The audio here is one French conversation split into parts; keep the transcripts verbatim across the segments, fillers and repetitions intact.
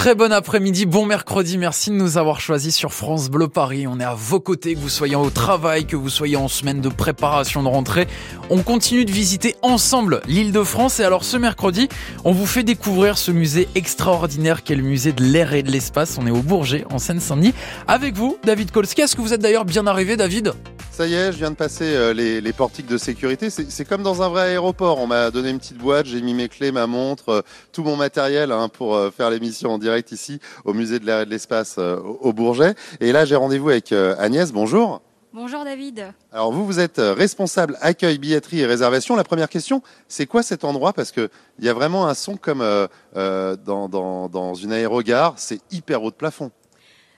Très bon après-midi, bon mercredi, merci de nous avoir choisis sur France Bleu Paris. On est à vos côtés, que vous soyez au travail, que vous soyez en semaine de préparation de rentrée. On continue de visiter ensemble l'Île-de-France et alors ce mercredi, on vous fait découvrir ce musée extraordinaire qu'est le musée de l'air et de l'espace. On est au Bourget, en Seine-Saint-Denis, avec vous, David Kolsky. Est-ce que vous êtes d'ailleurs bien arrivé, David ? Ça y est, je viens de passer les, les portiques de sécurité. C'est, c'est comme dans un vrai aéroport. On m'a donné une petite boîte, j'ai mis mes clés, ma montre, tout mon matériel hein, pour faire l'émission en direct ici au Musée de l'Air et de l'Espace au Bourget. Et là, j'ai rendez-vous avec Agnès. Bonjour. Bonjour David. Alors vous, vous êtes responsable accueil, billetterie et réservation. La première question, c'est quoi cet endroit ? Parce qu'il y a vraiment un son comme euh, euh, dans, dans, dans une aérogare. C'est hyper haut de plafond.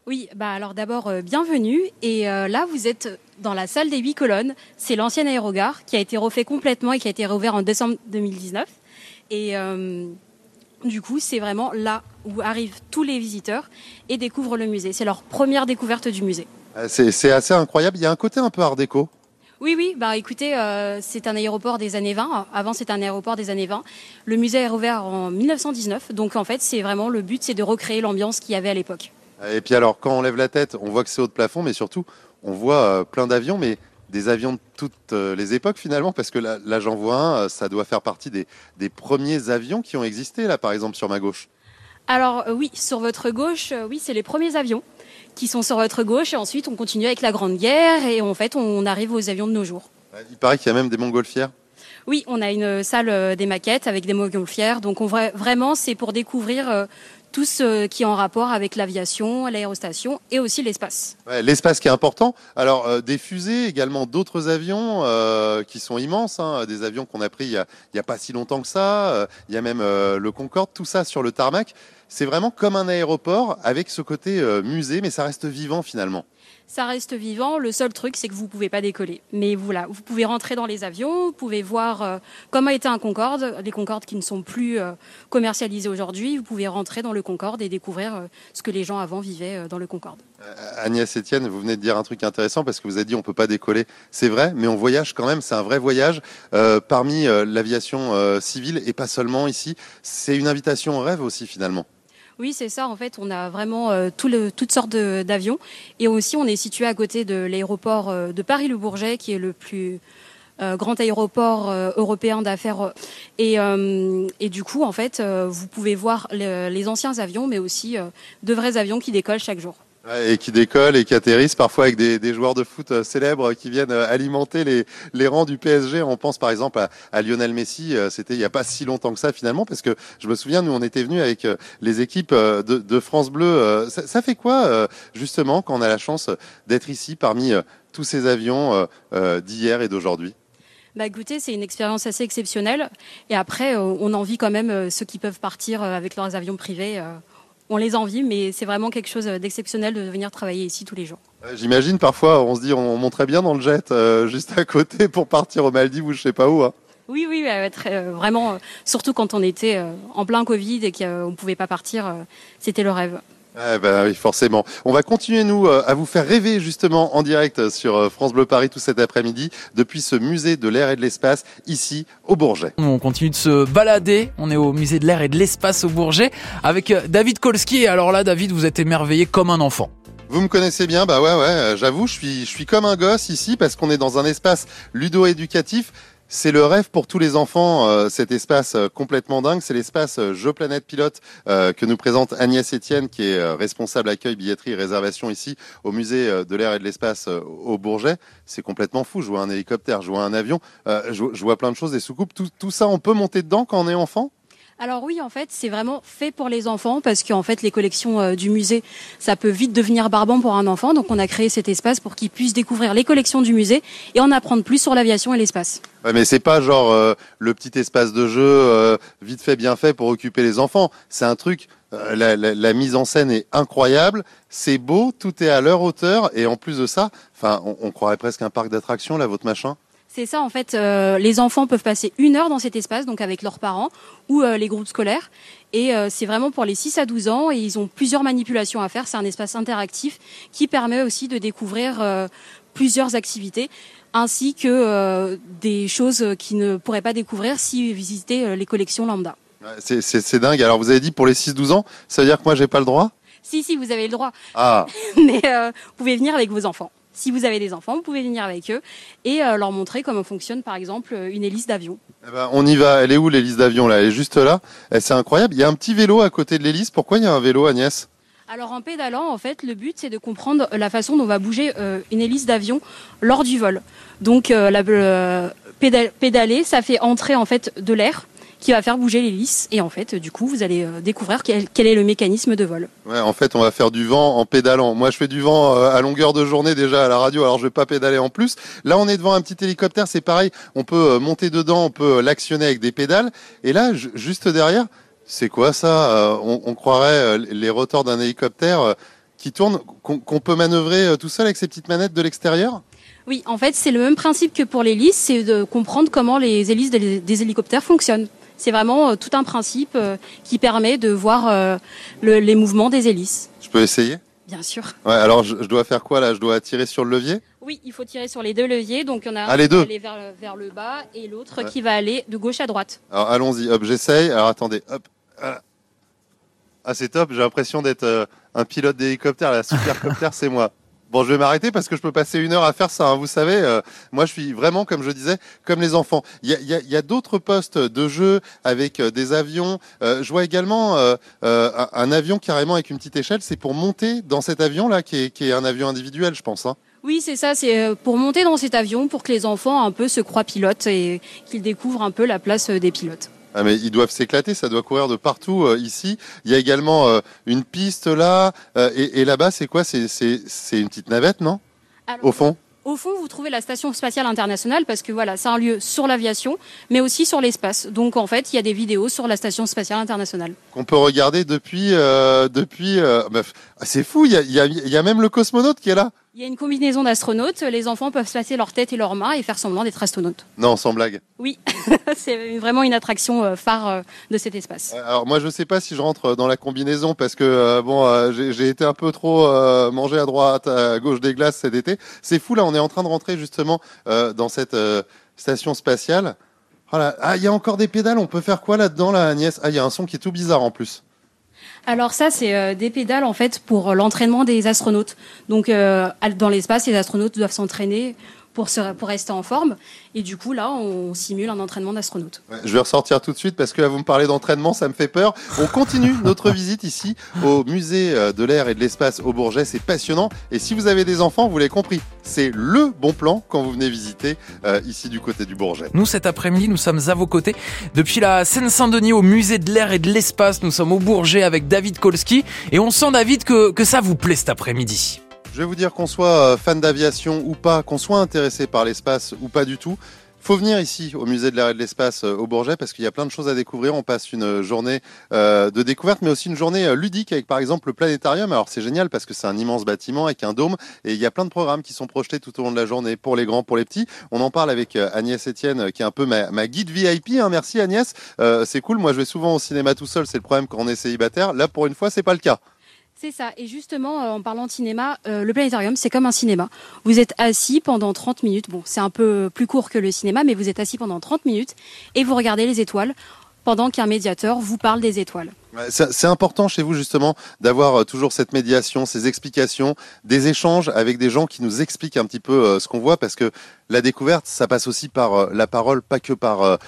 Oui, bah alors d'abord, euh, bienvenue. Et euh, là, vous êtes dans la salle des huit colonnes. C'est l'ancienne aérogare qui a été refait complètement et qui a été rouvert en décembre deux mille dix-neuf. Et euh, du coup, c'est vraiment là où arrivent tous les visiteurs et découvrent le musée. C'est leur première découverte du musée. C'est, c'est assez incroyable. Il y a un côté un peu art déco. Oui, oui. Bah, écoutez, euh, c'est un aéroport des années vingt. Avant, c'était un aéroport des années vingt. Le musée est rouvert en dix-neuf cent dix-neuf. Donc, en fait, c'est vraiment le but, c'est de recréer l'ambiance qu'il y avait à l'époque. Et puis alors, quand on lève la tête, on voit que c'est haut de plafond, mais surtout, on voit plein d'avions, mais des avions de toutes les époques finalement, parce que là, là j'en vois un, ça doit faire partie des, des premiers avions qui ont existé, là, par exemple, sur ma gauche. Alors oui, sur votre gauche, oui, c'est les premiers avions qui sont sur votre gauche, et ensuite, on continue avec la Grande Guerre, et en fait, on arrive aux avions de nos jours. Il paraît qu'il y a même des montgolfières. Oui, on a une salle des maquettes avec des montgolfières, donc on, vraiment, c'est pour découvrir... Euh, tout ce qui est en rapport avec l'aviation, l'aérostation et aussi l'espace. Ouais, l'espace qui est important. Alors, euh, des fusées, également d'autres avions euh, qui sont immenses, hein, des avions qu'on a pris il n'y a, a pas si longtemps que ça, euh, il y a même euh, le Concorde, tout ça sur le tarmac. C'est vraiment comme un aéroport avec ce côté euh, musée, mais ça reste vivant finalement. Ça reste vivant. Le seul truc, c'est que vous ne pouvez pas décoller. Mais voilà, vous pouvez rentrer dans les avions, vous pouvez voir euh, comment était un Concorde, les Concordes qui ne sont plus euh, commercialisés aujourd'hui. Vous pouvez rentrer dans le Concorde et découvrir euh, ce que les gens avant vivaient euh, dans le Concorde. Agnès Étienne, vous venez de dire un truc intéressant parce que vous avez dit on ne peut pas décoller. C'est vrai, mais on voyage quand même. C'est un vrai voyage euh, parmi euh, l'aviation euh, civile et pas seulement ici. C'est une invitation au rêve aussi finalement. Oui, c'est ça. En fait, on a vraiment euh, tout le, toutes sortes de, d'avions. Et aussi, on est situé à côté de l'aéroport euh, de Paris-Le Bourget, qui est le plus euh, grand aéroport euh, européen d'affaires. Et, euh, et du coup, en fait, euh, vous pouvez voir le, les anciens avions, mais aussi euh, de vrais avions qui décollent chaque jour. Et qui décollent et qui atterrissent parfois avec des, des joueurs de foot célèbres qui viennent alimenter les, les rangs du P S G. On pense par exemple à, à Lionel Messi. C'était il n'y a pas si longtemps que ça finalement, parce que je me souviens, nous on était venus avec les équipes de, de France Bleu. Ça, ça fait quoi justement quand on a la chance d'être ici parmi tous ces avions d'hier et d'aujourd'hui ? Bah écoutez, c'est une expérience assez exceptionnelle. Et après, on envie quand même ceux qui peuvent partir avec leurs avions privés. On les envie, mais c'est vraiment quelque chose d'exceptionnel de venir travailler ici tous les jours. J'imagine parfois, on se dit, on monterait bien dans le jet, euh, juste à côté pour partir aux Maldives ou je ne sais pas où. Hein. Oui, oui, euh, très, euh, vraiment, euh, surtout quand on était euh, en plein Covid et qu'on euh, ne pouvait pas partir, euh, c'était le rêve. Ah ben oui, forcément. On va continuer, nous, à vous faire rêver, justement, en direct sur France Bleu Paris tout cet après-midi, depuis ce musée de l'air et de l'espace, ici, au Bourget. On continue de se balader. On est au musée de l'air et de l'espace au Bourget, avec David Kolsky. Et alors là, David, vous êtes émerveillé comme un enfant. Vous me connaissez bien, bah ouais, ouais, j'avoue, je suis, je suis comme un gosse ici, parce qu'on est dans un espace ludo-éducatif. C'est le rêve pour tous les enfants, euh, cet espace euh, complètement dingue. C'est l'espace euh, Jeux Planète Pilote euh, que nous présente Agnès Étienne, qui est euh, responsable accueil, billetterie et réservation ici au musée euh, de l'air et de l'espace euh, au Bourget. C'est complètement fou. Je vois un hélicoptère, je vois un avion, euh, je, je vois plein de choses, des soucoupes. Tout, tout ça, on peut monter dedans quand on est enfant ? Alors oui, en fait, c'est vraiment fait pour les enfants parce qu'en fait, les collections euh, du musée, ça peut vite devenir barbant pour un enfant. Donc, on a créé cet espace pour qu'ils puissent découvrir les collections du musée et en apprendre plus sur l'aviation et l'espace. Ouais, mais c'est pas genre euh, le petit espace de jeu euh, vite fait, bien fait pour occuper les enfants. C'est un truc, euh, la, la, la mise en scène est incroyable, c'est beau, tout est à leur hauteur et en plus de ça, enfin, on, on croirait presque un parc d'attractions là, votre machin. C'est ça, en fait, euh, les enfants peuvent passer une heure dans cet espace, donc avec leurs parents ou euh, les groupes scolaires. Et euh, c'est vraiment pour les six à douze ans et ils ont plusieurs manipulations à faire. C'est un espace interactif qui permet aussi de découvrir euh, plusieurs activités ainsi que euh, des choses qu'ils ne pourraient pas découvrir s'ils visitaient les collections lambda. C'est, c'est, c'est dingue. Alors, vous avez dit pour les six douze ans, ça veut dire que moi, j'ai pas le droit ? Si, si, vous avez le droit. Ah. Mais euh, vous pouvez venir avec vos enfants. Si vous avez des enfants, vous pouvez venir avec eux et euh, leur montrer comment fonctionne, par exemple, une hélice d'avion. Eh ben, on y va. Elle est où, l'hélice d'avion là ? Elle est juste là. Eh, c'est incroyable. Il y a un petit vélo à côté de l'hélice. Pourquoi il y a un vélo, Agnès ? Alors, en pédalant, en fait, le but, c'est de comprendre la façon dont va bouger euh, une hélice d'avion lors du vol. Donc, euh, la, euh, pédale, pédaler, ça fait entrer, en fait, de l'air qui va faire bouger l'hélice. Et en fait, du coup, vous allez découvrir quel, quel est le mécanisme de vol. Ouais, en fait, on va faire du vent en pédalant. Moi, je fais du vent à longueur de journée déjà à la radio, alors je vais pas pédaler en plus. Là, on est devant un petit hélicoptère, c'est pareil. On peut monter dedans, on peut l'actionner avec des pédales. Et là, juste derrière, c'est quoi ça ? on, on croirait les rotors d'un hélicoptère qui tourne, qu'on, qu'on peut manœuvrer tout seul avec ses petites manettes de l'extérieur ? Oui, en fait, c'est le même principe que pour l'hélice, c'est de comprendre comment les hélices des hélicoptères fonctionnent. C'est vraiment tout un principe qui permet de voir le, les mouvements des hélices. Je peux essayer ? Bien sûr. Ouais, alors je, je dois faire quoi là ? Je dois tirer sur le levier ? Oui, il faut tirer sur les deux leviers. Donc il y en a ah, un qui va aller vers, vers le bas et l'autre ouais. qui va aller de gauche à droite. Alors allons-y, hop, j'essaye. Alors attendez, hop. Ah, c'est top, j'ai l'impression d'être euh, un pilote d'hélicoptère. La supercopter, c'est moi. Bon, je vais m'arrêter parce que je peux passer une heure à faire ça. Hein. Vous savez, euh, moi, je suis vraiment, comme je disais, comme les enfants. Il y a, y a, y a d'autres postes de jeu avec euh, des avions. Euh, je vois également euh, euh, un avion carrément avec une petite échelle. C'est pour monter dans cet avion-là, qui est, qui est un avion individuel, je pense. Hein. Oui, c'est ça. C'est pour monter dans cet avion, pour que les enfants un peu se croient pilotes et qu'ils découvrent un peu la place des pilotes. Ah mais ils doivent s'éclater, ça doit courir de partout euh, ici. Il y a également euh, une piste là, euh, et, et là-bas c'est quoi ? c'est, c'est, c'est une petite navette, non ? Alors, au fond ? Au fond, vous trouvez la Station Spatiale Internationale parce que voilà, c'est un lieu sur l'aviation, mais aussi sur l'espace. Donc en fait, il y a des vidéos sur la Station Spatiale Internationale. Qu'on peut regarder depuis... Euh, depuis euh, bah, c'est fou, il y a, y a, y a même le cosmonaute qui est là. Il y a une combinaison d'astronautes, les enfants peuvent se passer leur tête et leurs mains et faire semblant d'être astronautes. Non, sans blague. Oui, c'est vraiment une attraction phare de cet espace. Alors moi je sais pas si je rentre dans la combinaison parce que euh, bon euh, j'ai, j'ai été un peu trop euh, mangé à droite, à gauche des glaces cet été. C'est fou là, on est en train de rentrer justement euh, dans cette euh, station spatiale. Voilà. Ah, il y a encore des pédales, on peut faire quoi là-dedans là, Agnès ? Ah, il y a un son qui est tout bizarre en plus. Alors ça, c'est euh, des pédales en fait pour l'entraînement des astronautes. Donc euh, dans l'espace, les astronautes doivent s'entraîner pour, se, pour rester en forme. Et du coup, là, on simule un entraînement d'astronaute. Ouais, je vais ressortir tout de suite parce que là, vous me parlez d'entraînement, ça me fait peur. On continue notre visite ici au musée de l'air et de l'espace au Bourget. C'est passionnant. Et si vous avez des enfants, vous l'avez compris, c'est le bon plan quand vous venez visiter euh, ici du côté du Bourget. Nous, cet après-midi, nous sommes à vos côtés. Depuis la Seine-Saint-Denis au musée de l'air et de l'espace, nous sommes au Bourget avec David Kolsky. Et on sent, David, que, que ça vous plaît cet après-midi. Je vais vous dire qu'on soit fan d'aviation ou pas, qu'on soit intéressé par l'espace ou pas du tout, faut venir ici au musée de l'air et de l'espace au Bourget parce qu'il y a plein de choses à découvrir. On passe une journée euh, de découverte, mais aussi une journée ludique avec par exemple le Planétarium. Alors c'est génial parce que c'est un immense bâtiment avec un dôme et il y a plein de programmes qui sont projetés tout au long de la journée pour les grands, pour les petits. On en parle avec Agnès Étienne qui est un peu ma, ma guide V I P. Hein. Merci Agnès, euh, c'est cool. Moi je vais souvent au cinéma tout seul, c'est le problème quand on est célibataire. Là pour une fois c'est pas le cas. C'est ça. Et justement, euh, en parlant de cinéma, euh, le planétarium, c'est comme un cinéma. Vous êtes assis pendant trente minutes. Bon, c'est un peu plus court que le cinéma, mais vous êtes assis pendant trente minutes et vous regardez les étoiles pendant qu'un médiateur vous parle des étoiles. C'est important chez vous justement d'avoir toujours cette médiation, ces explications, des échanges avec des gens qui nous expliquent un petit peu ce qu'on voit parce que la découverte, ça passe aussi par la parole, pas que par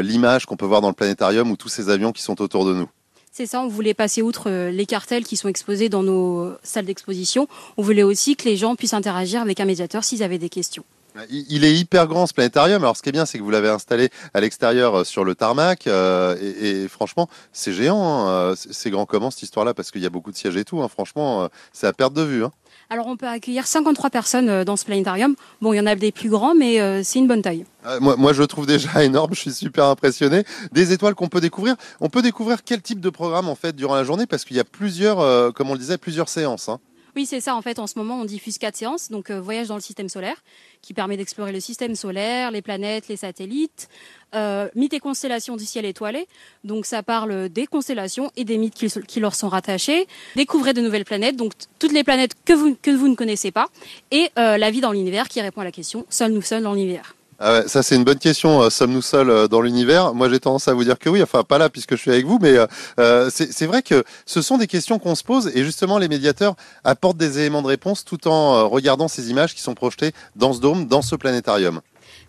l'image qu'on peut voir dans le planétarium ou tous ces avions qui sont autour de nous. C'est ça, on voulait passer outre les cartels qui sont exposés dans nos salles d'exposition. On voulait aussi que les gens puissent interagir avec un médiateur s'ils avaient des questions. Il est hyper grand ce planétarium. Alors ce qui est bien, c'est que vous l'avez installé à l'extérieur sur le tarmac. Euh, et, et franchement, c'est géant. Hein. C'est grand comment cette histoire-là ? Parce qu'il y a beaucoup de sièges et tout. Hein. Franchement, c'est à perte de vue. Hein. Alors on peut accueillir cinquante-trois personnes dans ce planétarium. Bon, il y en a des plus grands, mais c'est une bonne taille. Moi, moi, je trouve déjà énorme. Je suis super impressionné. Des étoiles qu'on peut découvrir. On peut découvrir quel type de programme en fait durant la journée, parce qu'il y a plusieurs, euh, comme on le disait, plusieurs séances. Hein. Oui, c'est ça. En fait, en ce moment, on diffuse quatre séances. Donc, euh, voyage dans le système solaire, qui permet d'explorer le système solaire, les planètes, les satellites, euh, mythes et constellations du ciel étoilé. Donc, ça parle des constellations et des mythes qui, qui leur sont rattachés. Découvrez de nouvelles planètes, donc toutes les planètes que vous que vous ne connaissez pas, et euh, la vie dans l'univers qui répond à la question « Seuls nous sommes dans l'univers ». Ah ouais, ça c'est une bonne question. Sommes-nous seuls dans l'univers? Moi j'ai tendance à vous dire que oui, enfin pas là puisque je suis avec vous, mais euh, c'est, c'est vrai que ce sont des questions qu'on se pose et justement les médiateurs apportent des éléments de réponse tout en regardant ces images qui sont projetées dans ce dôme, dans ce planétarium.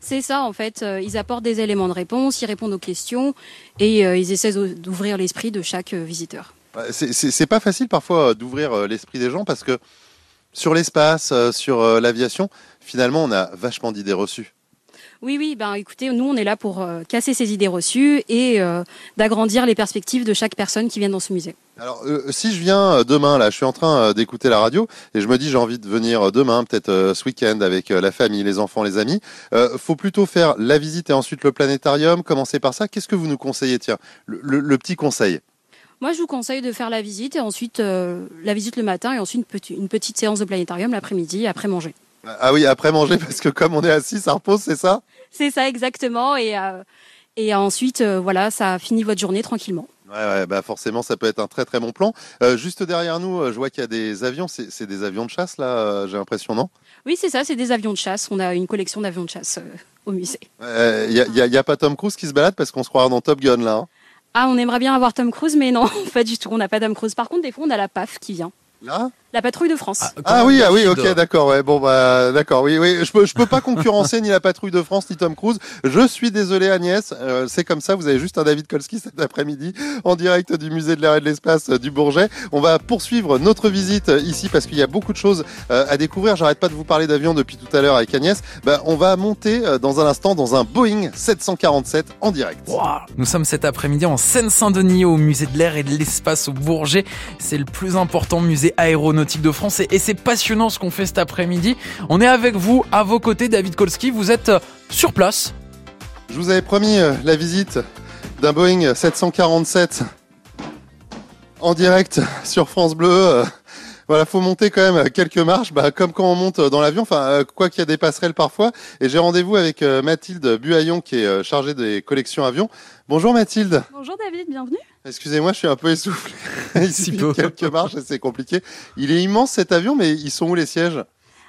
C'est ça, en fait, ils apportent des éléments de réponse, ils répondent aux questions et ils essaient d'ouvrir l'esprit de chaque visiteur. C'est, c'est, c'est pas facile parfois d'ouvrir l'esprit des gens parce que sur l'espace, sur l'aviation, finalement on a vachement d'idées reçues. Oui, oui, ben écoutez, nous on est là pour euh, casser ces idées reçues et euh, d'agrandir les perspectives de chaque personne qui vient dans ce musée. Alors, euh, si je viens demain, là, je suis en train d'écouter la radio et je me dis j'ai envie de venir demain, peut-être euh, ce week-end avec euh, la famille, les enfants, les amis. Euh, faut plutôt faire la visite et ensuite le planétarium, commencer par ça. Qu'est-ce que vous nous conseillez? Tiens, le, le, le petit conseil. Moi, je vous conseille de faire la visite et ensuite euh, la visite le matin et ensuite une, petit, une petite séance de planétarium l'après-midi après manger. Ah oui, après manger, parce que comme on est assis, ça repose, c'est ça? C'est ça, exactement. Et, euh, et ensuite, euh, voilà, ça finit votre journée tranquillement. Ouais, ouais, bah forcément, ça peut être un très très bon plan. Euh, juste derrière nous, je vois qu'il y a des avions. C'est, c'est des avions de chasse, là, j'ai l'impression, non? Oui, c'est ça, c'est des avions de chasse. On a une collection d'avions de chasse euh, au musée. Il euh, n'y a, y a, y a pas Tom Cruise qui se balade parce qu'on se croirait dans Top Gun, là. Hein. Ah, on aimerait bien avoir Tom Cruise, mais non, pas du tout. On n'a pas Tom Cruise. Par contre, des fois, on a la P A F qui vient. Là ? La Patrouille de France. Ah, ah oui, ah oui, ok, d'accord, ouais, bon bah d'accord, oui, oui, je peux, je peux pas concurrencer ni la Patrouille de France ni Tom Cruise. Je suis désolé, Agnès, euh, c'est comme ça. Vous avez juste un David Kolsky cet après-midi en direct du Musée de l'Air et de l'Espace du Bourget. On va poursuivre notre visite ici parce qu'il y a beaucoup de choses euh, à découvrir. J'arrête pas de vous parler d'avion depuis tout à l'heure avec Agnès. Bah, on va monter euh, dans un instant dans un Boeing sept cent quarante-sept en direct. Wow. Nous sommes cet après-midi en Seine-Saint-Denis au Musée de l'Air et de l'Espace au Bourget. C'est le plus important musée aéronautique de France et c'est passionnant ce qu'on fait cet après-midi. On est avec vous, à vos côtés, David Kolsky, vous êtes sur place. Je vous avais promis la visite d'un Boeing sept cent quarante-sept en direct sur France Bleu. Voilà, faut monter quand même quelques marches, bah, comme quand on monte dans l'avion, enfin, quoi qu'il y a des passerelles parfois. Et j'ai rendez-vous avec Mathilde Buayon qui est chargée des collections avions. Bonjour Mathilde. Bonjour David, bienvenue. Excusez-moi, je suis un peu essoufflé. Il suffit de quelques marches et c'est compliqué. Il est immense cet avion, mais ils sont où les sièges?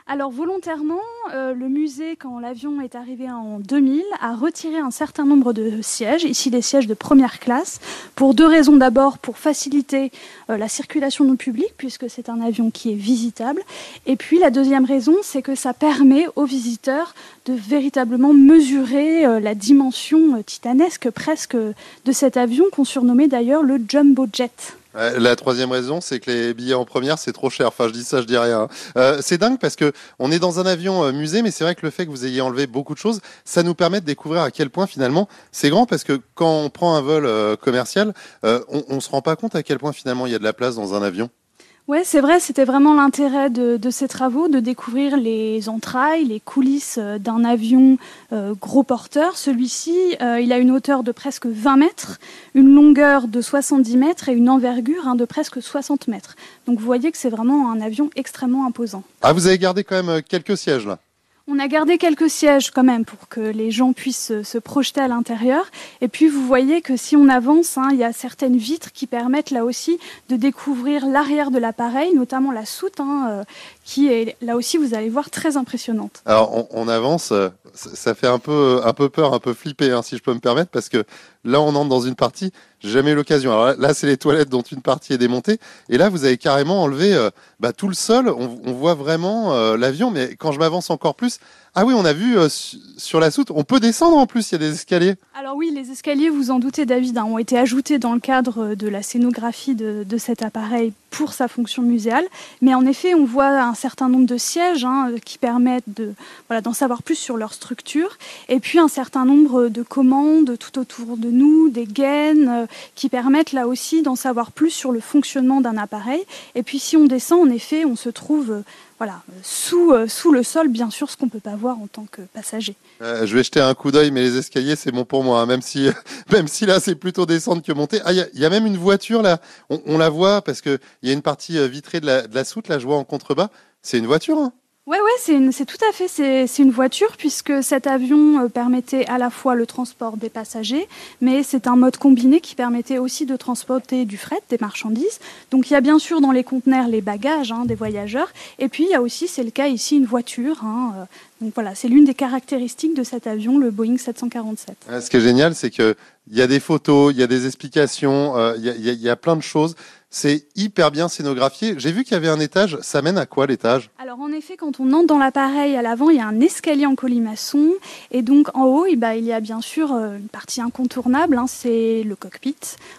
Alors volontairement, euh, le musée, quand l'avion est arrivé en deux mille, a retiré un certain nombre de sièges, ici les sièges de première classe, pour deux raisons. D'abord, pour faciliter euh, la circulation du public, puisque c'est un avion qui est visitable. Et puis la deuxième raison, c'est que ça permet aux visiteurs de véritablement mesurer euh, la dimension euh, titanesque presque euh, de cet avion qu'on surnommait d'ailleurs le Jumbo Jet. Euh, la troisième raison, c'est que les billets en première, c'est trop cher. Enfin, je dis ça, je dis rien. Euh, c'est dingue parce que on est dans un avion euh, musée, mais c'est vrai que le fait que vous ayez enlevé beaucoup de choses, ça nous permet de découvrir à quel point finalement c'est grand parce que quand on prend un vol euh, commercial, euh, on, on se rend pas compte à quel point finalement il y a de la place dans un avion. Ouais, c'est vrai, c'était vraiment l'intérêt de, de ces travaux, de découvrir les entrailles, les coulisses d'un avion euh, gros porteur. Celui-ci, euh, il a une hauteur de presque vingt mètres, une longueur de soixante-dix mètres et une envergure hein, de presque soixante mètres. Donc vous voyez que c'est vraiment un avion extrêmement imposant. Ah, vous avez gardé quand même quelques sièges là? On a gardé quelques sièges quand même pour que les gens puissent se projeter à l'intérieur. Et puis vous voyez que si on avance, hein, il y a certaines vitres qui permettent là aussi de découvrir l'arrière de l'appareil, notamment la soute, hein, euh, qui est là aussi, vous allez voir, très impressionnante. Alors on, on avance, ça fait un peu, un peu peur, un peu flipper, hein, si je peux me permettre, parce que là on entre dans une partie, j'ai jamais eu l'occasion. Alors là, là c'est les toilettes dont une partie est démontée. Et là vous avez carrément enlevé euh, bah, tout le sol, on, on voit vraiment euh, l'avion, mais quand je m'avance encore plus, ah oui, on a vu euh, sur la soute, on peut descendre en plus, il y a des escaliers. Alors oui, les escaliers, vous en doutez David, hein, ont été ajoutés dans le cadre de la scénographie de, de cet appareil pour sa fonction muséale. Mais en effet, on voit un certain nombre de sièges hein, qui permettent de, voilà, d'en savoir plus sur leur structure. Et puis un certain nombre de commandes tout autour de nous, des gaines, euh, qui permettent là aussi d'en savoir plus sur le fonctionnement d'un appareil. Et puis si on descend, en effet, on se trouve... Euh, Voilà, sous, euh, sous le sol, bien sûr, ce qu'on ne peut pas voir en tant que passager. Euh, je vais jeter un coup d'œil, mais les escaliers, c'est bon pour moi, hein, même si, euh, même si là, c'est plutôt descendre que monter. Ah, il y, y a même une voiture, là, on, on la voit, parce qu'il y a une partie vitrée de la, de la soute, là, je vois en contrebas, c'est une voiture, hein. Oui, ouais, c'est, c'est tout à fait, c'est, c'est une voiture, puisque cet avion permettait à la fois le transport des passagers, mais c'est un mode combiné qui permettait aussi de transporter du fret, des marchandises. Donc il y a bien sûr dans les conteneurs les bagages hein, des voyageurs, et puis il y a aussi, c'est le cas ici, une voiture. Hein, donc voilà, c'est l'une des caractéristiques de cet avion, le Boeing sept cent quarante-sept. Ah, ce qui est génial, c'est qu'il y a des photos, il y a des explications, il euh, y, y, y a plein de choses. C'est hyper bien scénographié. J'ai vu qu'il y avait un étage. Ça mène à quoi, l'étage? Alors, en effet, quand on entre dans l'appareil, à l'avant, il y a un escalier en colimaçon. Et donc, en haut, eh ben, il y a bien sûr une partie incontournable. Hein, c'est le cockpit,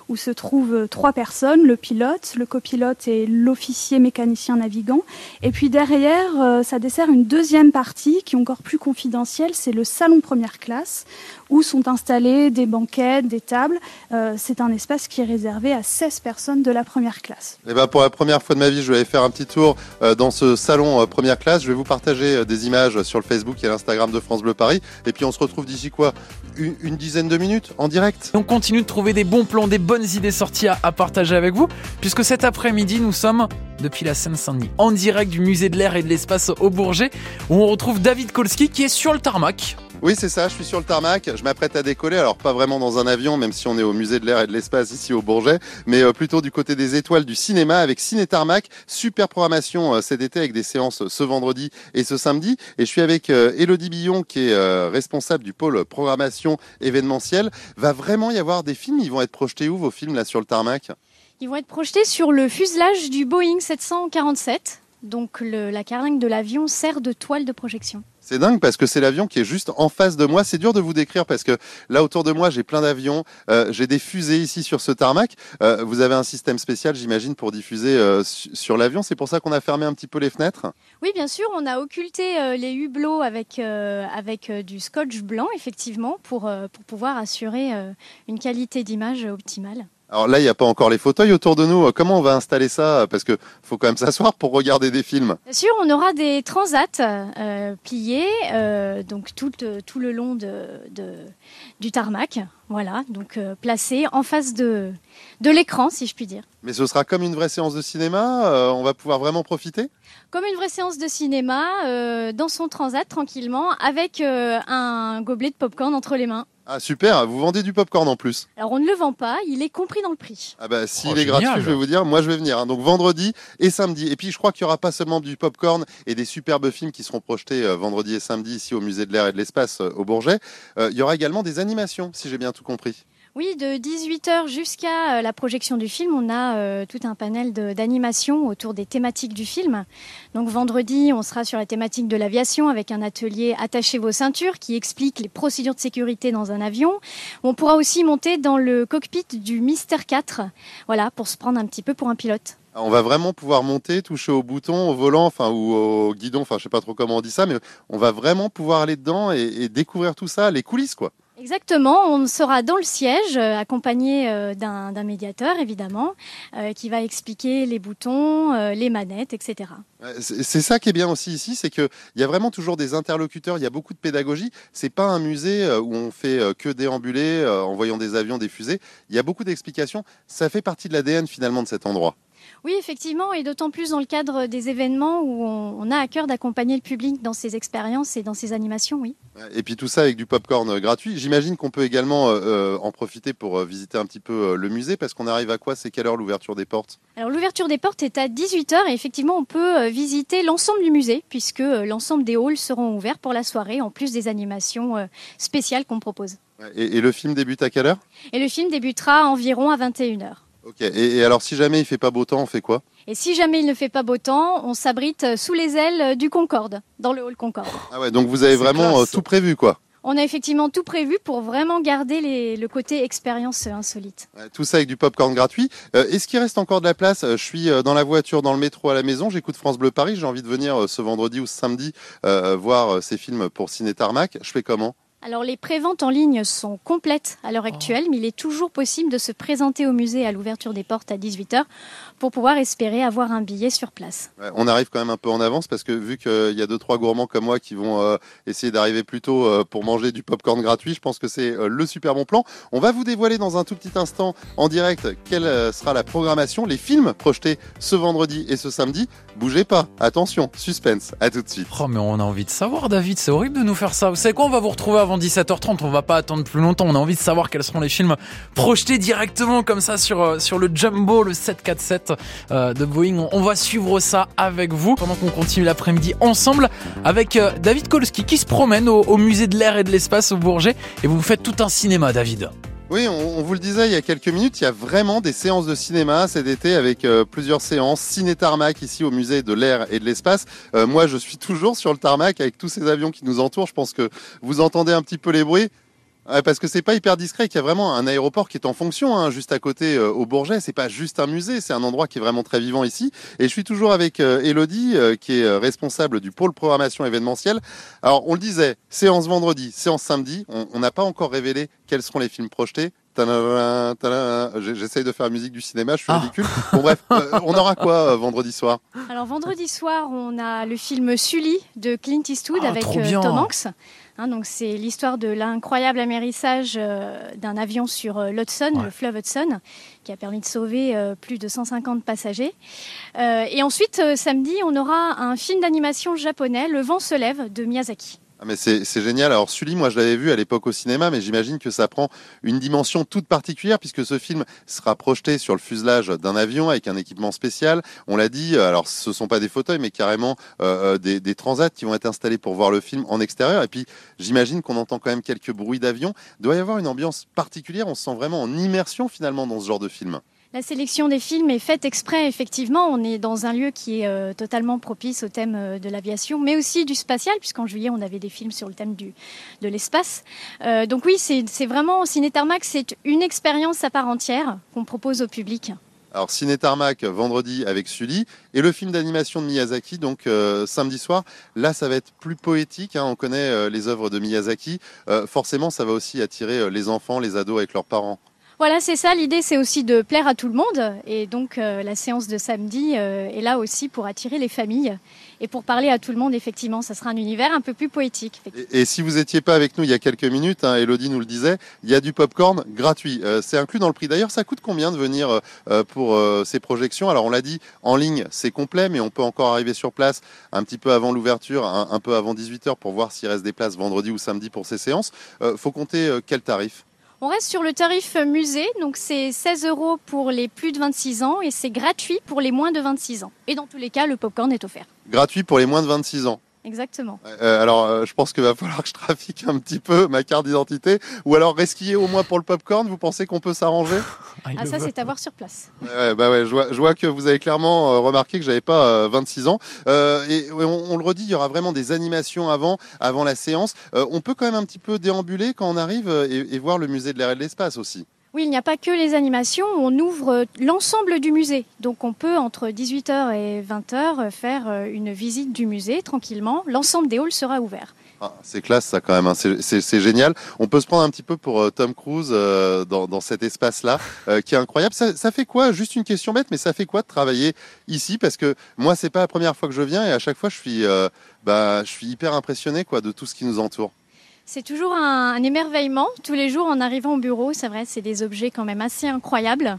où se trouvent trois personnes, le pilote, le copilote et l'officier mécanicien navigant. Et puis derrière, ça dessert une deuxième partie qui est encore plus confidentielle. C'est le salon première classe, où sont installées des banquettes, des tables. Euh, c'est un espace qui est réservé à seize personnes de la première classe. Et bah pour la première fois de ma vie, je vais aller faire un petit tour dans ce salon première classe. Je vais vous partager des images sur le Facebook et l'Instagram de France Bleu Paris. Et puis on se retrouve d'ici quoi, une, une dizaine de minutes en direct. On continue de trouver des bons plans, des bonnes idées sorties à, à partager avec vous, puisque cet après-midi, nous sommes depuis la Seine-Saint-Denis, en direct du Musée de l'Air et de l'Espace au Bourget, où on retrouve David Kolsky qui est sur le tarmac. Oui, c'est ça, je suis sur le tarmac, je m'apprête à décoller, alors pas vraiment dans un avion, même si on est au Musée de l'Air et de l'Espace ici au Bourget, mais plutôt du côté des étoiles du cinéma avec Ciné Tarmac, super programmation cet été avec des séances ce vendredi et ce samedi, et je suis avec Elodie Billon qui est responsable du pôle programmation événementielle. Va vraiment y avoir des films, ils vont être projetés où vos films là sur le tarmac? Ils vont être projetés sur le fuselage du Boeing sept cent quarante-sept, donc le, la carlingue de l'avion sert de toile de projection. C'est dingue parce que c'est l'avion qui est juste en face de moi. C'est dur de vous décrire parce que là, autour de moi, j'ai plein d'avions. Euh, j'ai des fusées ici sur ce tarmac. Euh, vous avez un système spécial, j'imagine, pour diffuser euh, sur l'avion. C'est pour ça qu'on a fermé un petit peu les fenêtres? Oui, bien sûr. On a occulté euh, les hublots avec, euh, avec euh, du scotch blanc, effectivement, pour, euh, pour pouvoir assurer euh, une qualité d'image optimale. Alors là, il n'y a pas encore les fauteuils autour de nous. Comment on va installer ça? Parce qu'il faut quand même s'asseoir pour regarder des films. Bien sûr, on aura des transats euh, pliés euh, donc tout, tout le long de, de, du tarmac. Voilà, donc euh, placés en face de, de l'écran, si je puis dire. Mais ce sera comme une vraie séance de cinéma, euh, on va pouvoir vraiment profiter? Comme une vraie séance de cinéma, euh, dans son transat, tranquillement, avec euh, un gobelet de pop-corn entre les mains. Ah super, vous vendez du pop-corn en plus? Alors on ne le vend pas, il est compris dans le prix. Ah bah s'il oh, est génial, gratuit, je vais vous dire, moi je vais venir. Hein. Donc vendredi et samedi. Et puis je crois qu'il n'y aura pas seulement du pop-corn et des superbes films qui seront projetés euh, vendredi et samedi ici au Musée de l'Air et de l'Espace euh, au Bourget. Euh, il y aura également des animations, si j'ai bien tout compris. Oui, de dix-huit heures jusqu'à la projection du film, on a euh, tout un panel de, d'animations autour des thématiques du film. Donc vendredi, on sera sur la thématique de l'aviation avec un atelier « Attachez vos ceintures » qui explique les procédures de sécurité dans un avion. On pourra aussi monter dans le cockpit du Mister quatre, voilà, pour se prendre un petit peu pour un pilote. On va vraiment pouvoir monter, toucher au bouton, au volant, enfin ou au guidon, enfin je sais pas trop comment on dit ça, mais on va vraiment pouvoir aller dedans et, et découvrir tout ça, les coulisses quoi. Exactement, on sera dans le siège, accompagné d'un, d'un médiateur évidemment, euh, qui va expliquer les boutons, euh, les manettes, et cetera. C'est ça qui est bien aussi ici, c'est qu'il y a vraiment toujours des interlocuteurs, il y a beaucoup de pédagogie. C'est pas un musée où on fait que déambuler en voyant des avions, des fusées. Il y a beaucoup d'explications, ça fait partie de l'A D N finalement de cet endroit. Oui, effectivement, et d'autant plus dans le cadre des événements où on a à cœur d'accompagner le public dans ses expériences et dans ses animations, oui. Et puis tout ça avec du pop-corn gratuit. J'imagine qu'on peut également euh, en profiter pour visiter un petit peu le musée, parce qu'on arrive à quoi? C'est quelle heure l'ouverture des portes? Alors l'ouverture des portes est à dix-huit heures et effectivement on peut visiter l'ensemble du musée, puisque l'ensemble des halls seront ouverts pour la soirée, en plus des animations spéciales qu'on propose. Et, et le film débute à quelle heure? Et le film débutera environ à vingt et une heures. Ok, et, et alors si jamais il ne fait pas beau temps, on fait quoi? Et si jamais il ne fait pas beau temps, on s'abrite sous les ailes du Concorde, dans le hall Concorde. Ah ouais, donc vous avez vraiment euh, tout prévu quoi? On a effectivement tout prévu pour vraiment garder les, le côté expérience insolite. Ouais, tout ça avec du pop-corn gratuit. Euh, est-ce qu'il reste encore de la place? Je suis dans la voiture, dans le métro, à la maison, j'écoute France Bleu Paris, j'ai envie de venir ce vendredi ou ce samedi euh, voir ces films pour Ciné Tarmac. Je fais comment? Alors les préventes en ligne sont complètes à l'heure actuelle, mais il est toujours possible de se présenter au musée à l'ouverture des portes à dix-huit heures pour pouvoir espérer avoir un billet sur place. Ouais, on arrive quand même un peu en avance parce que vu qu'il y a deux trois gourmands comme moi qui vont euh, essayer d'arriver plus tôt euh, pour manger du popcorn gratuit, je pense que c'est euh, le super bon plan. On va vous dévoiler dans un tout petit instant en direct quelle euh, sera la programmation, les films projetés ce vendredi et ce samedi. Bougez pas, attention, suspense, à tout de suite. Oh mais on a envie de savoir David, c'est horrible de nous faire ça. Vous savez quoi, on va vous retrouver avant dix-sept heures trente, on va pas attendre plus longtemps, on a envie de savoir quels seront les films projetés directement comme ça sur, sur le Jumbo, le sept cent quarante-sept euh, de Boeing. On, on va suivre ça avec vous pendant qu'on continue l'après-midi ensemble avec euh, David Kolsky qui se promène au, au Musée de l'Air et de l'Espace au Bourget et vous faites tout un cinéma, David. Oui, on vous le disait il y a quelques minutes, il y a vraiment des séances de cinéma cet été avec euh, plusieurs séances. Ciné Tarmac ici au musée de l'air et de l'espace. Euh, moi, je suis toujours sur le tarmac avec tous ces avions qui nous entourent. Je pense que vous entendez un petit peu les bruits. Parce que c'est pas hyper discret, qu'il y a vraiment un aéroport qui est en fonction, hein, juste à côté euh, au Bourget. C'est pas juste un musée, c'est un endroit qui est vraiment très vivant ici. Et je suis toujours avec euh, Elodie, euh, qui est euh, responsable du pôle programmation événementielle. Alors on le disait, séance vendredi, séance samedi. On n'a pas encore révélé quels seront les films projetés. Tadadadada, tadadadada. J'essaye de faire la musique du cinéma, je suis ah. ridicule. Bon bref, euh, on aura quoi euh, vendredi soir? Alors vendredi soir, on a le film Sully de Clint Eastwood ah, avec euh, Tom Hanks. Hein, donc c'est l'histoire de l'incroyable amérissage euh, d'un avion sur euh, l'Hudson, ouais. le fleuve Hudson, qui a permis de sauver euh, plus de cent cinquante passagers. Euh, et ensuite, euh, samedi, on aura un film d'animation japonais, Le vent se lève, de Miyazaki. Ah mais c'est, c'est génial. Alors Sully, moi je l'avais vu à l'époque au cinéma, mais j'imagine que ça prend une dimension toute particulière puisque ce film sera projeté sur le fuselage d'un avion avec un équipement spécial. On l'a dit, alors ce sont pas des fauteuils, mais carrément euh, des, des transats qui vont être installés pour voir le film en extérieur. Et puis j'imagine qu'on entend quand même quelques bruits d'avion. Il doit y avoir une ambiance particulière, on se sent vraiment en immersion finalement dans ce genre de film. La sélection des films est faite exprès, effectivement. On est dans un lieu qui est euh, totalement propice au thème euh, de l'aviation, mais aussi du spatial, puisqu'en juillet, on avait des films sur le thème du, de l'espace. Euh, donc oui, c'est, c'est vraiment, Ciné Tarmac, c'est une expérience à part entière qu'on propose au public. Alors Ciné Tarmac, vendredi avec Sully, et le film d'animation de Miyazaki, donc euh, samedi soir. Là, ça va être plus poétique, hein, on connaît euh, les œuvres de Miyazaki. Euh, forcément, ça va aussi attirer euh, les enfants, les ados avec leurs parents. Voilà, c'est ça. L'idée, c'est aussi de plaire à tout le monde. Et donc, euh, la séance de samedi euh, est là aussi pour attirer les familles et pour parler à tout le monde, effectivement. Ça sera un univers un peu plus poétique. Et, et si vous n'étiez pas avec nous il y a quelques minutes, hein, Elodie nous le disait, il y a du popcorn gratuit. Euh, c'est inclus dans le prix. D'ailleurs, ça coûte combien de venir euh, pour euh, ces projections? Alors, on l'a dit, en ligne, c'est complet, mais on peut encore arriver sur place un petit peu avant l'ouverture, un, un peu avant dix-huit heures pour voir s'il reste des places vendredi ou samedi pour ces séances. Euh, faut compter euh, quel tarif? On reste sur le tarif musée, donc c'est seize euros pour les plus de vingt-six ans et c'est gratuit pour les moins de vingt-six ans. Et dans tous les cas, le popcorn est offert. Gratuit pour les moins de vingt-six ans. Exactement. Euh, alors, euh, je pense qu'il va falloir que je trafique un petit peu ma carte d'identité ou alors resquiller au moins pour le popcorn. Vous pensez qu'on peut s'arranger? Ah, ça, c'est à voir sur place. Ouais, bah ouais, je vois, je vois que vous avez clairement euh, remarqué que j'avais pas euh, vingt-six ans. Euh, et on, on le redit, il y aura vraiment des animations avant, avant la séance. Euh, on peut quand même un petit peu déambuler quand on arrive et, et voir le musée de l'air et de l'espace aussi. Oui, il n'y a pas que les animations, on ouvre l'ensemble du musée. Donc on peut, entre dix-huit heures et vingt heures, faire une visite du musée tranquillement. L'ensemble des halls sera ouvert. Ah, c'est classe ça quand même, hein. c'est, c'est, c'est génial. On peut se prendre un petit peu pour euh, Tom Cruise euh, dans, dans cet espace-là euh, qui est incroyable. Ça, ça fait quoi, juste une question bête, mais ça fait quoi de travailler ici? Parce que moi, c'est pas la première fois que je viens et à chaque fois, je suis, euh, bah, je suis hyper impressionné quoi, de tout ce qui nous entoure. C'est toujours un, un émerveillement. Tous les jours, en arrivant au bureau, c'est vrai, c'est des objets quand même assez incroyables.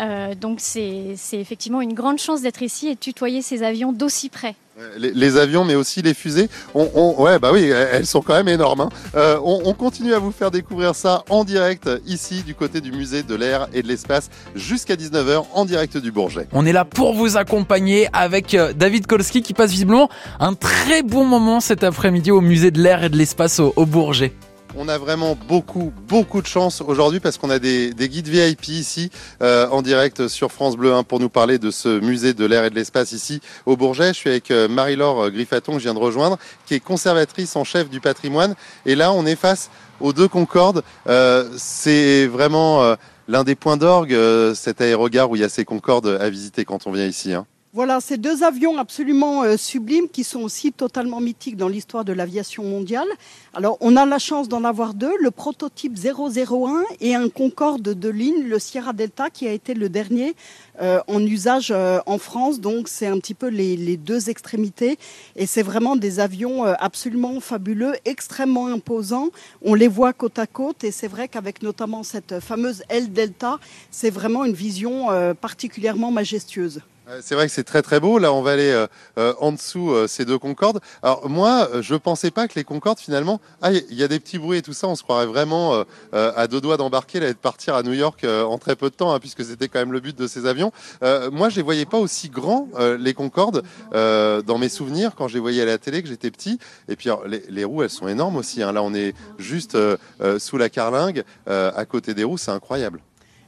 Euh, donc, c'est, c'est effectivement une grande chance d'être ici et de tutoyer ces avions d'aussi près. Les, les avions, mais aussi les fusées. On, on, ouais, bah oui, elles sont quand même énormes. Hein. Euh, on, on continue à vous faire découvrir ça en direct, ici, du côté du musée de l'air et de l'espace, jusqu'à dix-neuf heures, en direct du Bourget. On est là pour vous accompagner avec David Kolsky, qui passe visiblement un très bon moment cet après-midi au musée de l'air et de l'espace au, au Bourget. On a vraiment beaucoup, beaucoup de chance aujourd'hui parce qu'on a des, des guides V I P ici euh, en direct sur France Bleu hein, pour nous parler de ce musée de l'air et de l'espace ici au Bourget. Je suis avec euh, Marie-Laure Griffaton que je viens de rejoindre, qui est conservatrice en chef du patrimoine. Et là, on est face aux deux Concorde. Euh, c'est vraiment euh, l'un des points d'orgue, euh, cet aérogare où il y a ces Concordes à visiter quand on vient ici. Hein. Voilà, ces deux avions absolument euh, sublimes qui sont aussi totalement mythiques dans l'histoire de l'aviation mondiale. Alors, on a la chance d'en avoir deux, le prototype zéro zéro un et un Concorde de ligne, le Sierra Delta, qui a été le dernier euh, en usage euh, en France. Donc, c'est un petit peu les, les deux extrémités. Et c'est vraiment des avions euh, absolument fabuleux, extrêmement imposants. On les voit côte à côte et c'est vrai qu'avec notamment cette fameuse aile Delta, c'est vraiment une vision euh, particulièrement majestueuse. C'est vrai que c'est très très beau. Là, on va aller euh, en dessous euh, ces deux Concordes. Alors moi, je pensais pas que les Concordes, finalement, ah, il y a des petits bruits et tout ça. On se croirait vraiment euh, euh, à deux doigts d'embarquer là, et de partir à New York euh, en très peu de temps, hein, puisque c'était quand même le but de ces avions. Euh, moi, je les voyais pas aussi grands euh, les Concordes euh, dans mes souvenirs quand je les voyais à la télé, que j'étais petit. Et puis alors, les, les roues, elles sont énormes aussi, hein. Là, on est juste euh, euh, sous la carlingue, euh, à côté des roues, c'est incroyable.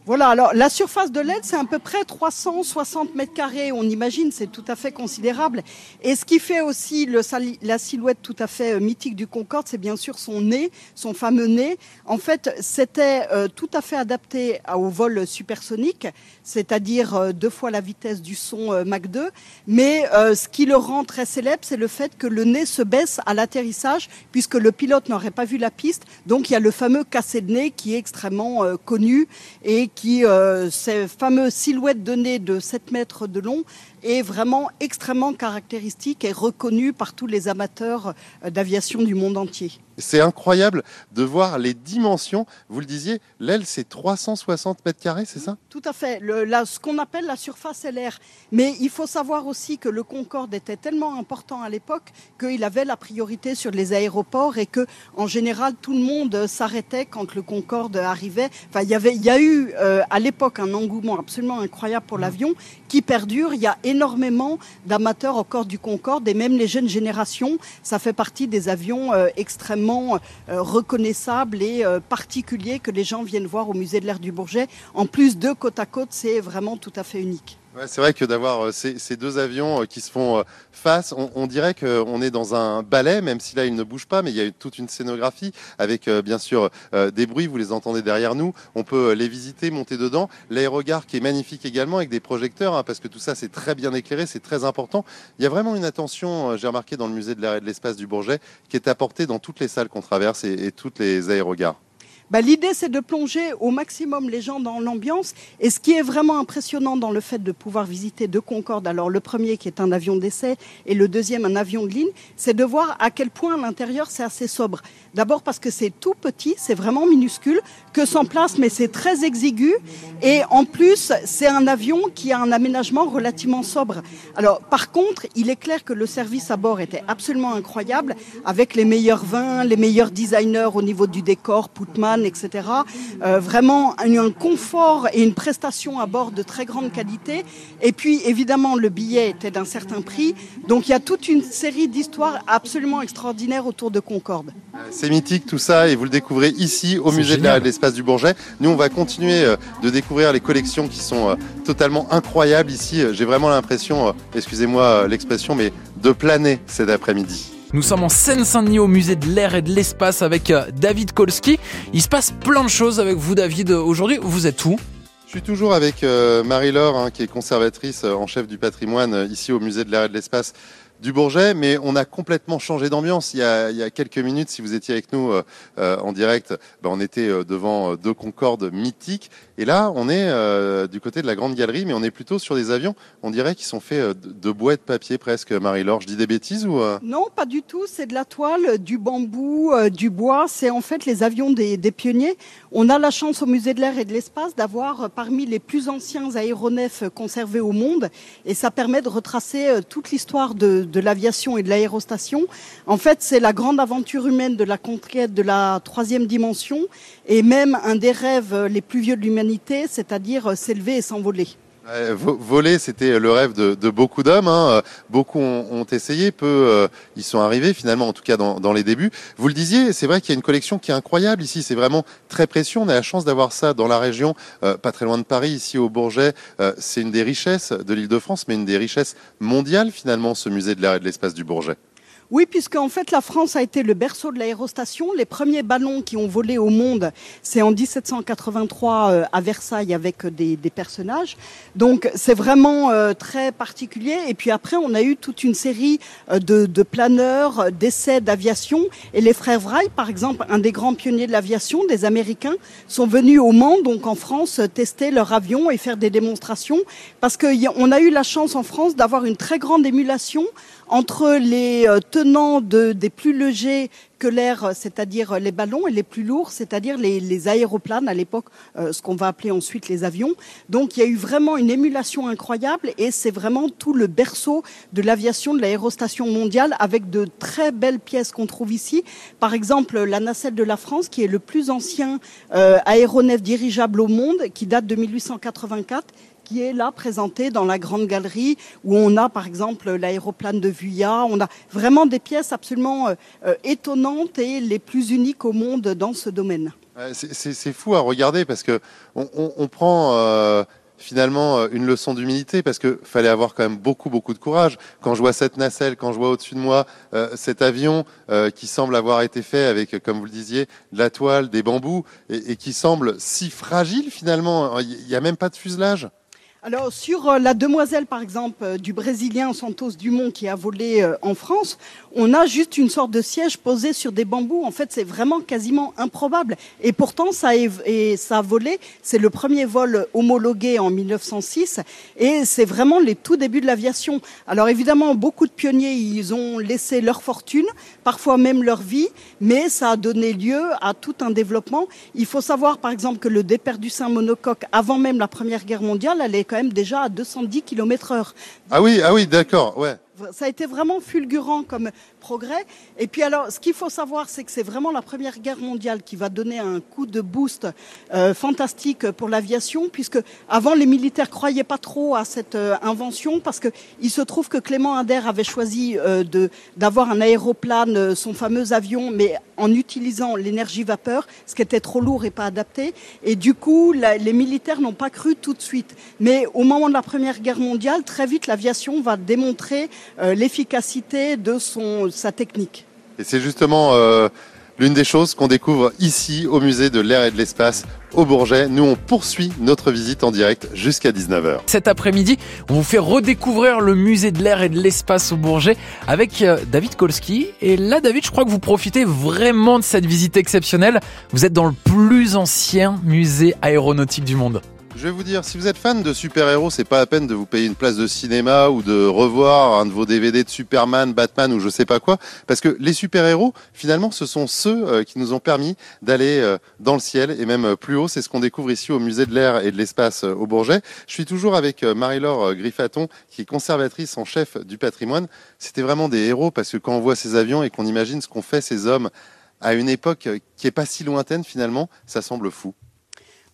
Voilà, alors la surface de l'aile, c'est à peu près trois cent soixante mètres carrés, on imagine, c'est tout à fait considérable. Et ce qui fait aussi le, la silhouette tout à fait mythique du Concorde, c'est bien sûr son nez, son fameux nez. En fait, c'était euh, tout à fait adapté au vol supersonique, c'est-à-dire euh, deux fois la vitesse du son euh, Mach deux. Mais euh, ce qui le rend très célèbre, c'est le fait que le nez se baisse à l'atterrissage, puisque le pilote n'aurait pas vu la piste. Donc il y a le fameux cassé de nez qui est extrêmement euh, connu et qui, euh, ces fameuses silhouettes de nez de sept mètres de long, est vraiment extrêmement caractéristique et reconnue par tous les amateurs d'aviation du monde entier. C'est incroyable de voir les dimensions. Vous le disiez, l'aile, c'est trois cent soixante mètres carrés, c'est ça ? Tout à fait. Le, la, ce qu'on appelle la surface ailaire. Mais il faut savoir aussi que le Concorde était tellement important à l'époque qu'il avait la priorité sur les aéroports et que, en général, tout le monde s'arrêtait quand le Concorde arrivait. Enfin, il y avait, il y a eu euh, à l'époque un engouement absolument incroyable pour l'avion qui perdure. Il y a énormément d'amateurs encore du Concorde et même les jeunes générations. Ça fait partie des avions euh, extrêmement reconnaissable et particulier que les gens viennent voir au musée de l'Air du Bourget. En plus, de côte à côte, c'est vraiment tout à fait unique. Ouais, c'est vrai que d'avoir euh, ces, ces deux avions euh, qui se font euh, face, on, on dirait qu'on est dans un ballet, même si là ils ne bougent pas, mais il y a eu toute une scénographie avec euh, bien sûr euh, des bruits, vous les entendez derrière nous, on peut euh, les visiter, monter dedans, l'aérogare qui est magnifique également avec des projecteurs, hein, parce que tout ça c'est très bien éclairé, c'est très important. Il y a vraiment une attention, euh, j'ai remarqué dans le musée de l'Air et de l'Espace du Bourget, qui est apportée dans toutes les salles qu'on traverse et, et toutes les aérogares. Bah, l'idée, c'est de plonger au maximum les gens dans l'ambiance. Et ce qui est vraiment impressionnant dans le fait de pouvoir visiter deux Concorde, alors le premier qui est un avion d'essai et le deuxième un avion de ligne, c'est de voir à quel point l'intérieur, c'est assez sobre. D'abord parce que c'est tout petit, c'est vraiment minuscule, que sans place, mais c'est très exigu. Et en plus, c'est un avion qui a un aménagement relativement sobre. Alors, par contre, il est clair que le service à bord était absolument incroyable, avec les meilleurs vins, les meilleurs designers au niveau du décor, Putman, et cetera. Euh, vraiment un, un confort et une prestation à bord de très grande qualité. Et puis évidemment le billet était d'un certain prix. Donc il y a toute une série d'histoires absolument extraordinaires autour de Concorde. C'est mythique tout ça et vous le découvrez ici au musée de l'Espace du Bourget. Nous on va continuer euh, de découvrir les collections qui sont euh, totalement incroyables ici. J'ai vraiment l'impression, euh, excusez-moi euh, l'expression, mais de planer cet après-midi. Nous sommes en Seine-Saint-Denis au musée de l'air et de l'espace avec David Kolsky. Il se passe plein de choses avec vous, David, aujourd'hui. Vous êtes où ? Je suis toujours avec euh, Marie-Laure, hein, qui est conservatrice euh, en chef du patrimoine euh, ici au musée de l'air et de l'espace du Bourget, mais on a complètement changé d'ambiance. Il y a, il y a quelques minutes, si vous étiez avec nous euh, en direct, ben on était devant deux Concordes mythiques. Et là, on est euh, du côté de la Grande Galerie, mais on est plutôt sur des avions, on dirait qu'ils sont faits de bois et de papier presque. Marie-Laure, je dis des bêtises ou euh... Non, pas du tout. C'est de la toile, du bambou, euh, du bois. C'est en fait les avions des, des pionniers. On a la chance au musée de l'air et de l'espace d'avoir euh, parmi les plus anciens aéronefs conservés au monde. Et ça permet de retracer euh, toute l'histoire de de l'aviation et de l'aérostation. En fait, c'est la grande aventure humaine de la conquête de la troisième dimension et même un des rêves les plus vieux de l'humanité, c'est-à-dire s'élever et s'envoler. Voler, c'était le rêve de, de beaucoup d'hommes, hein. Beaucoup ont, ont essayé, peu euh, y sont arrivés finalement, en tout cas dans, dans les débuts. Vous le disiez, c'est vrai qu'il y a une collection qui est incroyable ici, c'est vraiment très précieux. On a la chance d'avoir ça dans la région, euh, pas très loin de Paris, ici au Bourget. Euh, c'est une des richesses de l'Île-de-France, mais une des richesses mondiales finalement, ce musée de l'air et de l'espace du Bourget. Oui, puisque en fait, la France a été le berceau de l'aérostation. Les premiers ballons qui ont volé au monde, c'est en dix-sept cent quatre-vingt-trois euh, à Versailles avec des, des personnages. Donc, c'est vraiment euh, très particulier. Et puis après, on a eu toute une série euh, de, de planeurs, d'essais d'aviation. Et les frères Wright, par exemple, un des grands pionniers de l'aviation, des Américains, sont venus au Mans, donc en France, tester leur avion et faire des démonstrations. Parce qu'on a eu la chance en France d'avoir une très grande émulation entre les tenants de, des plus légers que l'air, c'est-à-dire les ballons, et les plus lourds, c'est-à-dire les, les aéroplanes, à l'époque, euh, ce qu'on va appeler ensuite les avions. Donc il y a eu vraiment une émulation incroyable, et c'est vraiment tout le berceau de l'aviation, de l'aérostation mondiale, avec de très belles pièces qu'on trouve ici. Par exemple, la nacelle de la France, qui est le plus ancien euh, aéronef dirigeable au monde, qui date de mille huit cent quatre-vingt-quatre, qui est là présenté dans la grande galerie où on a par exemple l'aéroplane de Vuillat. On a vraiment des pièces absolument euh, étonnantes et les plus uniques au monde dans ce domaine. C'est fou à regarder parce que on, on, on prend euh, finalement une leçon d'humilité parce que fallait avoir quand même beaucoup beaucoup de courage. Quand je vois cette nacelle, quand je vois au-dessus de moi euh, cet avion euh, qui semble avoir été fait avec, comme vous le disiez, de la toile, des bambous et, et qui semble si fragile finalement. Il n'y a même pas de fuselage. Alors sur la demoiselle par exemple du Brésilien Santos Dumont qui a volé en France, on a juste une sorte de siège posé sur des bambous. En fait, c'est vraiment quasiment improbable. Et pourtant, ça, est, et ça a volé. C'est le premier vol homologué en mille neuf cent six. Et c'est vraiment les tout débuts de l'aviation. Alors évidemment, beaucoup de pionniers, ils ont laissé leur fortune, parfois même leur vie. Mais ça a donné lieu à tout un développement. Il faut savoir par exemple que le Déperdussin monocoque, avant même la Première Guerre mondiale, elle est quand même déjà à deux cent dix kilomètres heure. Ah oui, ah oui, d'accord, ouais. Ça a été vraiment fulgurant comme progrès. Et puis alors, ce qu'il faut savoir, c'est que c'est vraiment la Première Guerre mondiale qui va donner un coup de boost euh, fantastique pour l'aviation, puisque avant, les militaires croyaient pas trop à cette euh, invention, parce que il se trouve que Clément Inder avait choisi euh, de d'avoir un aéroplane, euh, son fameux avion, mais en utilisant l'énergie vapeur, ce qui était trop lourd et pas adapté. Et du coup, la, les militaires n'ont pas cru tout de suite. Mais au moment de la Première Guerre mondiale, très vite, l'aviation va démontrer Euh, l'efficacité de son, sa technique. Et c'est justement euh, l'une des choses qu'on découvre ici au musée de l'air et de l'espace au Bourget. Nous, on poursuit notre visite en direct jusqu'à dix-neuf heures. Cet après-midi, on vous fait redécouvrir le musée de l'air et de l'espace au Bourget avec euh, David Kolsky. Et là, David, je crois que vous profitez vraiment de cette visite exceptionnelle. Vous êtes dans le plus ancien musée aéronautique du monde. Je vais vous dire, si vous êtes fan de super-héros, c'est pas à peine de vous payer une place de cinéma ou de revoir un de vos D V D de Superman, Batman ou je sais pas quoi, parce que les super-héros, finalement, ce sont ceux qui nous ont permis d'aller dans le ciel et même plus haut. C'est ce qu'on découvre ici au musée de l'air et de l'espace au Bourget. Je suis toujours avec Marie-Laure Griffaton, qui est conservatrice en chef du patrimoine. C'était vraiment des héros parce que quand on voit ces avions et qu'on imagine ce qu'ont fait ces hommes à une époque qui est pas si lointaine finalement, ça semble fou.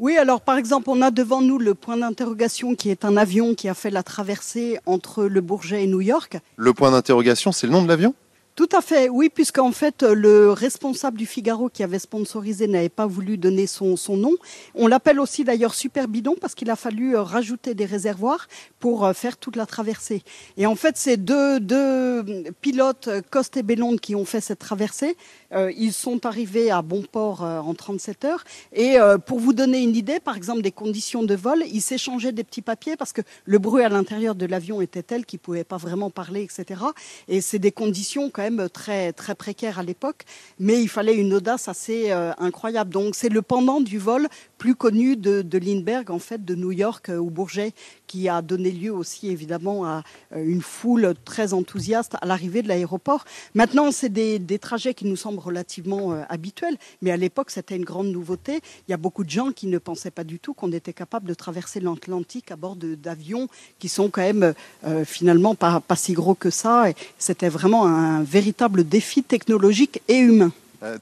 Oui, alors par exemple, on a devant nous le Point d'interrogation qui est un avion qui a fait la traversée entre le Bourget et New York. Le Point d'interrogation, c'est le nom de l'avion ? Tout à fait, oui, puisqu'en fait, le responsable du Figaro qui avait sponsorisé n'avait pas voulu donner son, son nom. On l'appelle aussi d'ailleurs Super Bidon parce qu'il a fallu rajouter des réservoirs pour faire toute la traversée. Et en fait, ces deux, deux pilotes, Coste et Bellonde, qui ont fait cette traversée, euh, ils sont arrivés à bon port euh, en trente-sept heures. Et euh, pour vous donner une idée, par exemple, des conditions de vol, ils s'échangeaient des petits papiers parce que le bruit à l'intérieur de l'avion était tel qu'ils ne pouvaient pas vraiment parler, et cetera. Et c'est des conditions quand même très très précaire à l'époque, mais il fallait une audace assez euh, incroyable. Donc c'est le pendant du vol plus connu de, de Lindbergh, en fait, de New York euh, au Bourget, qui a donné lieu aussi évidemment à euh, une foule très enthousiaste à l'arrivée de l'aéroport. Maintenant, c'est des, des trajets qui nous semblent relativement euh, habituels, mais à l'époque, c'était une grande nouveauté. Il y a beaucoup de gens qui ne pensaient pas du tout qu'on était capable de traverser l'Atlantique à bord de, d'avions qui sont quand même euh, finalement pas, pas si gros que ça. Et c'était vraiment un véritable véritable défi technologique et humain.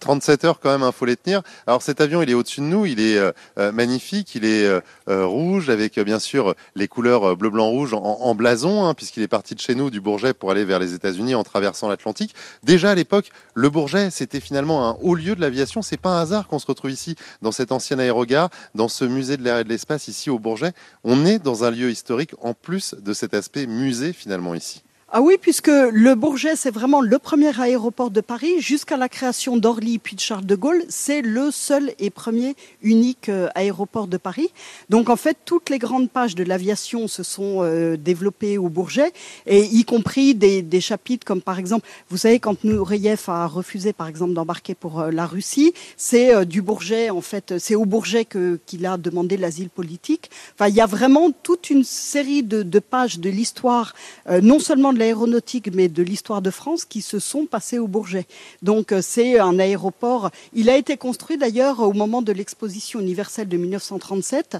trente-sept heures quand même, il hein, faut les tenir. Alors cet avion, il est au-dessus de nous, il est euh, magnifique, il est euh, rouge avec bien sûr les couleurs bleu, blanc, rouge en, en blason, hein, puisqu'il est parti de chez nous, du Bourget, pour aller vers les États-Unis en traversant l'Atlantique. Déjà à l'époque, le Bourget, c'était finalement un haut lieu de l'aviation. C'est pas un hasard qu'on se retrouve ici, dans cet ancien aérogare, dans ce musée de l'air et de l'espace ici au Bourget. On est dans un lieu historique en plus de cet aspect musée finalement ici. Ah oui, puisque le Bourget, c'est vraiment le premier aéroport de Paris. Jusqu'à la création d'Orly puis de Charles de Gaulle, c'est le seul et premier unique euh, aéroport de Paris. Donc en fait, toutes les grandes pages de l'aviation se sont euh, développées au Bourget, et y compris des, des chapitres comme par exemple, vous savez, quand Nureyev a refusé par exemple d'embarquer pour euh, la Russie, c'est euh, du Bourget en fait, c'est au Bourget que, qu'il a demandé l'asile politique. Enfin, il y a vraiment toute une série de, de pages de l'histoire, euh, non seulement de la aéronautique, mais de l'histoire de France qui se sont passés au Bourget. Donc c'est un aéroport, il a été construit d'ailleurs au moment de l'exposition universelle de mille neuf cent trente-sept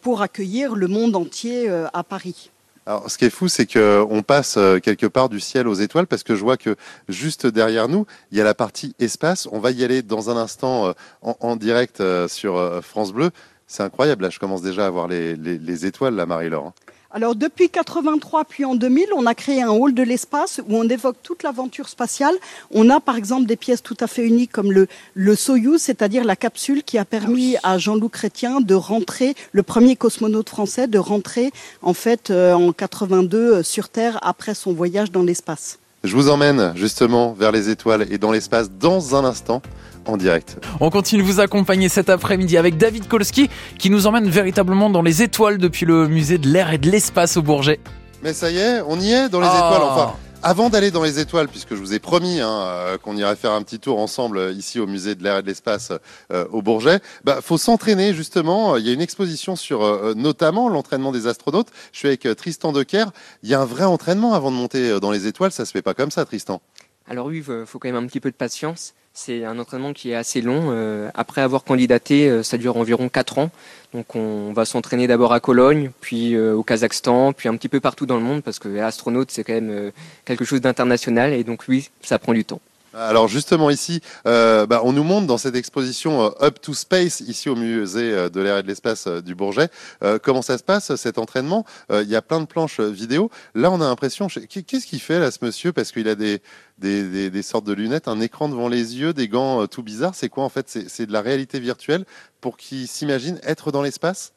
pour accueillir le monde entier à Paris. Alors ce qui est fou, c'est qu'on passe quelque part du ciel aux étoiles, parce que je vois que juste derrière nous, il y a la partie espace. On va y aller dans un instant en, en direct sur France Bleu. C'est incroyable, là je commence déjà à voir les, les, les étoiles là, Marie-Laure. Alors depuis quatre-vingt-trois puis en deux mille, on a créé un hall de l'espace où on évoque toute l'aventure spatiale. On a par exemple des pièces tout à fait uniques comme le, le Soyouz, c'est-à-dire la capsule qui a permis à Jean-Loup Chrétien de rentrer, le premier cosmonaute français, de rentrer en fait euh, en quatre-vingt-deux sur Terre après son voyage dans l'espace. Je vous emmène justement vers les étoiles et dans l'espace dans un instant en direct. On continue de vous accompagner cet après-midi avec David Kolsky qui nous emmène véritablement dans les étoiles depuis le musée de l'air et de l'espace au Bourget. Mais ça y est, on y est dans les oh. étoiles enfin. Avant d'aller dans les étoiles, puisque je vous ai promis hein, qu'on irait faire un petit tour ensemble ici au musée de l'air et de l'espace euh, au Bourget, bah, faut s'entraîner justement. Il y a une exposition sur euh, notamment l'entraînement des astronautes. Je suis avec euh, Tristan Decker. Il y a un vrai entraînement avant de monter dans les étoiles. Ça se fait pas comme ça, Tristan. Alors oui, il faut quand même un petit peu de patience. C'est un entraînement qui est assez long. Euh, après avoir candidaté, euh, ça dure environ quatre ans. Donc on va s'entraîner d'abord à Cologne, puis euh, au Kazakhstan, puis un petit peu partout dans le monde, parce que astronaute, c'est quand même euh, quelque chose d'international, et donc oui, ça prend du temps. Alors justement ici, euh, bah, on nous montre dans cette exposition euh, Up to Space, ici au musée de l'air et de l'espace euh, du Bourget, euh, comment ça se passe cet entraînement. Euh, il y a plein de planches vidéo. Là on a l'impression, qu'est-ce qu'il fait là ce monsieur, parce qu'il a des, des, des, des sortes de lunettes, un écran devant les yeux, des gants euh, tout bizarres, c'est quoi en fait, c'est, c'est de la réalité virtuelle pour qu'il s'imagine être dans l'espace?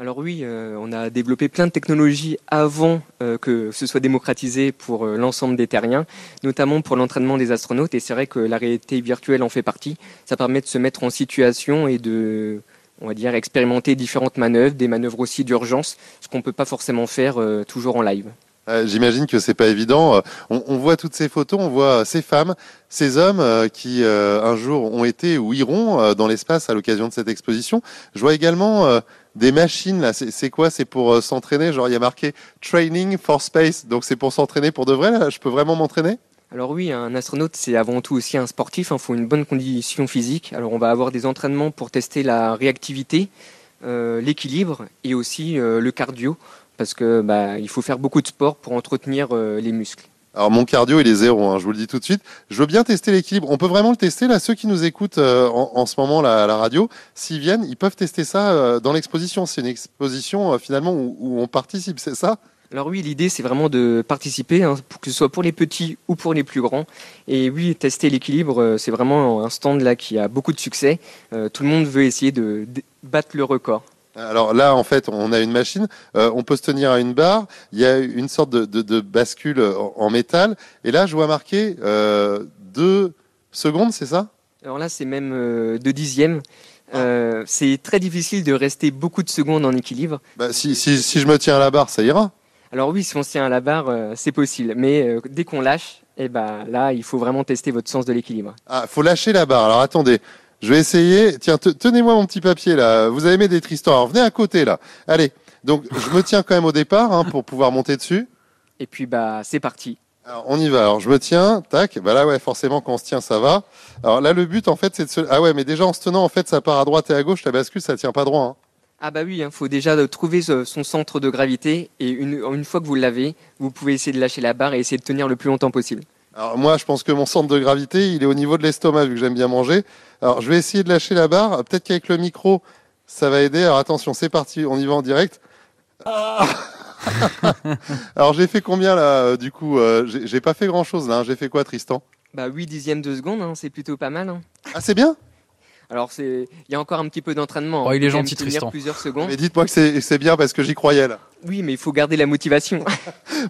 Alors oui, euh, on a développé plein de technologies avant euh, que ce soit démocratisé pour euh, l'ensemble des terriens, notamment pour l'entraînement des astronautes. Et c'est vrai que la réalité virtuelle en fait partie. Ça permet de se mettre en situation et de, on va dire, expérimenter différentes manœuvres, des manœuvres aussi d'urgence, ce qu'on peut pas forcément faire euh, toujours en live. Euh, j'imagine que c'est pas évident. On, on voit toutes ces photos, on voit ces femmes, ces hommes euh, qui euh, un jour ont été ou iront euh, dans l'espace à l'occasion de cette exposition. Je vois également euh, des machines, là, c'est, c'est quoi? C'est pour euh, s'entraîner, genre il y a marqué Training for Space, donc c'est pour s'entraîner pour de vrai, là, je peux vraiment m'entraîner? Alors oui, un astronaute, c'est avant tout aussi un sportif, il faut une bonne condition physique. Alors on va avoir des entraînements pour tester la réactivité, euh, l'équilibre et aussi euh, le cardio, parce que bah, il faut faire beaucoup de sport pour entretenir euh, les muscles. Alors mon cardio il est zéro, hein, je vous le dis tout de suite. Je veux bien tester l'équilibre. On peut vraiment le tester là. Ceux qui nous écoutent euh, en, en ce moment là, à la radio, s'ils viennent, ils peuvent tester ça euh, dans l'exposition. C'est une exposition euh, finalement où, où on participe, c'est ça ? Alors oui, l'idée c'est vraiment de participer, hein, pour que ce soit pour les petits ou pour les plus grands. Et oui, tester l'équilibre, euh, c'est vraiment un stand là qui a beaucoup de succès. Euh, tout le monde veut essayer de, de battre le record. Alors là, en fait, on a une machine, euh, on peut se tenir à une barre, il y a une sorte de, de, de bascule en, en métal, et là, je vois marqué euh, deux secondes, c'est ça ? Alors là, c'est même euh, deux dixièmes. Euh, c'est très difficile de rester beaucoup de secondes en équilibre. Bah, si, si, si je me tiens à la barre, ça ira ? Alors oui, si on se tient à la barre, euh, c'est possible, mais euh, dès qu'on lâche, eh ben, là, il faut vraiment tester votre sens de l'équilibre. Ah, faut lâcher la barre, alors attendez. Je vais essayer. Tiens, te, tenez-moi mon petit papier là. Vous avez mis des Tristan. Alors, venez à côté là. Allez. Donc, je me tiens quand même au départ hein, pour pouvoir monter dessus. Et puis, bah, c'est parti. Alors, on y va. Alors, je me tiens. Tac. Bah là, ouais, forcément, quand on se tient, ça va. Alors là, le but, en fait, c'est de se. Ah ouais, mais déjà en se tenant, en fait, ça part à droite et à gauche. La bascule, ça tient pas droit. Hein. Ah bah oui, il hein, faut déjà trouver son centre de gravité. Et une, une fois que vous l'avez, vous pouvez essayer de lâcher la barre et essayer de tenir le plus longtemps possible. Alors moi, je pense que mon centre de gravité, il est au niveau de l'estomac, vu que j'aime bien manger. Alors, je vais essayer de lâcher la barre. Peut-être qu'avec le micro, ça va aider. Alors, attention, c'est parti. On y va en direct. Ah alors, j'ai fait combien, là, du coup j'ai, j'ai pas fait grand-chose, là. J'ai fait quoi, Tristan ? Bah, huit dixièmes de seconde. Hein. C'est plutôt pas mal. Hein. Ah, c'est bien ? Alors c'est, il y a encore un petit peu d'entraînement. Oh, il est gentil Tristan. Plusieurs secondes. Mais dites-moi que c'est, c'est bien parce que j'y croyais là. Oui, mais il faut garder la motivation.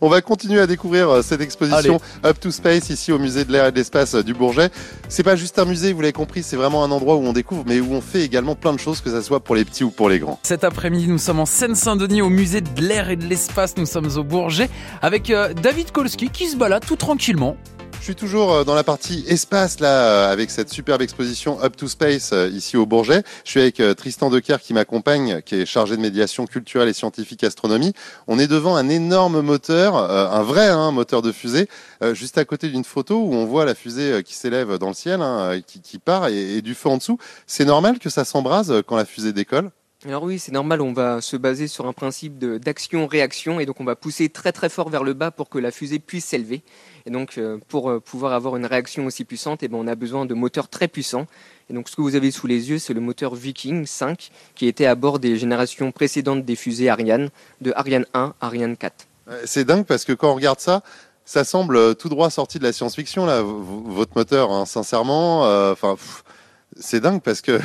On va continuer à découvrir cette exposition Allez. Up to Space ici au musée de l'air et de l'espace du Bourget. C'est pas juste un musée, vous l'avez compris, c'est vraiment un endroit où on découvre, mais où on fait également plein de choses, que ça soit pour les petits ou pour les grands. Cet après-midi, nous sommes en Seine-Saint-Denis au musée de l'air et de l'espace. Nous sommes au Bourget avec euh, David Kolsky qui se balade tout tranquillement. Je suis toujours dans la partie espace là, avec cette superbe exposition Up to Space ici au Bourget. Je suis avec Tristan Decker qui m'accompagne, qui est chargé de médiation culturelle et scientifique astronomie. On est devant un énorme moteur, un vrai hein, moteur de fusée, juste à côté d'une photo où on voit la fusée qui s'élève dans le ciel, hein, qui, qui part et, et du feu en dessous. C'est normal que ça s'embrase quand la fusée décolle ? Alors oui, c'est normal, on va se baser sur un principe de, d'action-réaction et donc on va pousser très très fort vers le bas pour que la fusée puisse s'élever. Et donc euh, pour euh, pouvoir avoir une réaction aussi puissante, eh ben, on a besoin de moteurs très puissants. Et donc ce que vous avez sous les yeux, c'est le moteur Viking cinq qui était à bord des générations précédentes des fusées Ariane, de Ariane un à Ariane quatre. C'est dingue parce que quand on regarde ça, ça semble tout droit sorti de la science-fiction, là, v- votre moteur, hein, sincèrement, enfin... Euh, c'est dingue parce que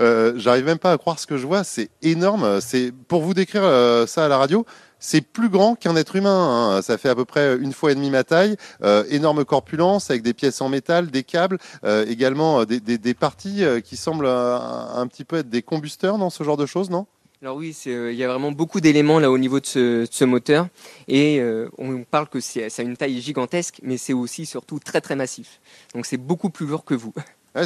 euh, j'arrive même pas à croire ce que je vois, c'est énorme. C'est, pour vous décrire euh, ça à la radio, c'est plus grand qu'un être humain. Hein. Ça fait à peu près une fois et demie ma taille, euh, énorme corpulence avec des pièces en métal, des câbles, euh, également des, des, des parties qui semblent euh, un petit peu être des combusteurs, non, ce genre de choses, non ? Alors oui, il euh, y a vraiment beaucoup d'éléments là au niveau de ce, de ce moteur et euh, on parle que c'est, ça a une taille gigantesque, mais c'est aussi surtout très très massif. Donc c'est beaucoup plus lourd que vous.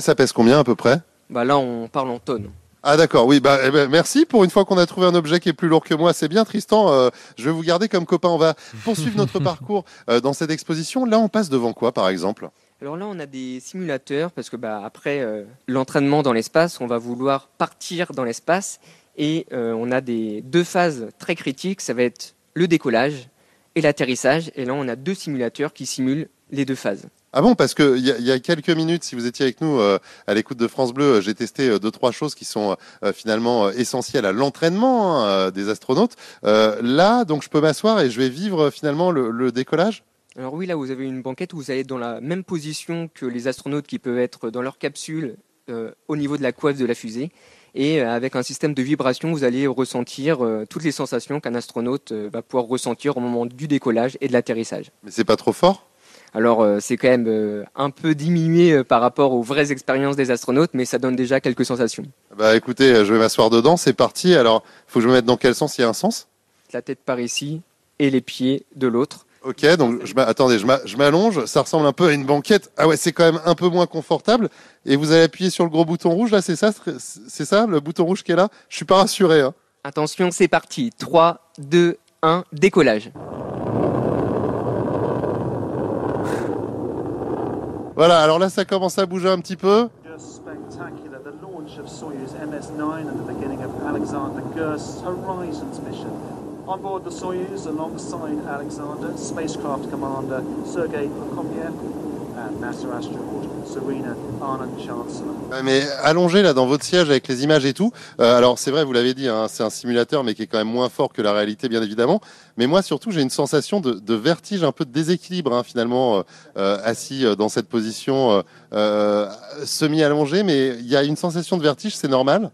Ça pèse combien à peu près ? Bah là, on parle en tonnes. Ah d'accord, oui, bah, eh ben, merci. Pour une fois qu'on a trouvé un objet qui est plus lourd que moi, c'est bien Tristan, euh, je vais vous garder comme copain. On va poursuivre notre parcours euh, dans cette exposition. Là, on passe devant quoi par exemple ? Alors là, on a des simulateurs parce que bah, après euh, l'entraînement dans l'espace, on va vouloir partir dans l'espace et euh, on a des, deux phases très critiques. Ça va être le décollage et l'atterrissage. Et là, on a deux simulateurs qui simulent les deux phases. Ah bon, parce que il y, y a quelques minutes, si vous étiez avec nous euh, à l'écoute de France Bleu, j'ai testé euh, deux trois choses qui sont euh, finalement essentielles à l'entraînement hein, des astronautes. Euh, là, donc, je peux m'asseoir et je vais vivre finalement le, le décollage. Alors oui, là, vous avez une banquette où vous allez être dans la même position que les astronautes qui peuvent être dans leur capsule euh, au niveau de la coiffe de la fusée. Et avec un système de vibration, vous allez ressentir euh, toutes les sensations qu'un astronaute euh, va pouvoir ressentir au moment du décollage et de l'atterrissage. Mais c'est pas trop fort ? Alors euh, c'est quand même euh, un peu diminué euh, par rapport aux vraies expériences des astronautes, mais ça donne déjà quelques sensations. Bah écoutez, je vais m'asseoir dedans, c'est parti. Alors, faut que je me mette dans quel sens ? Il y a un sens ? La tête par ici et les pieds de l'autre. Ok, donc je m'a... attendez, je, m'a... je m'allonge, ça ressemble un peu à une banquette. Ah ouais, c'est quand même un peu moins confortable. Et vous allez appuyer sur le gros bouton rouge, là, c'est ça, c'est ça, le bouton rouge qui est là ? Je suis pas rassuré. Hein. Attention, c'est parti. trois, deux, un, décollage. Voilà, alors là, ça commence à bouger un petit peu. On board the Soyuz alongside Alexander, spacecraft commander Sergei Prokofiev and NASA astronaut Serena Anand-Chancellor. Mais allongé là dans votre siège avec les images et tout. Euh, alors c'est vrai, vous l'avez dit, hein, c'est un simulateur, mais qui est quand même moins fort que la réalité, bien évidemment. Mais moi surtout, j'ai une sensation de, de vertige, un peu de déséquilibre hein, finalement, euh, euh, assis dans cette position euh, euh, semi-allongée. Mais il y a une sensation de vertige, c'est normal ?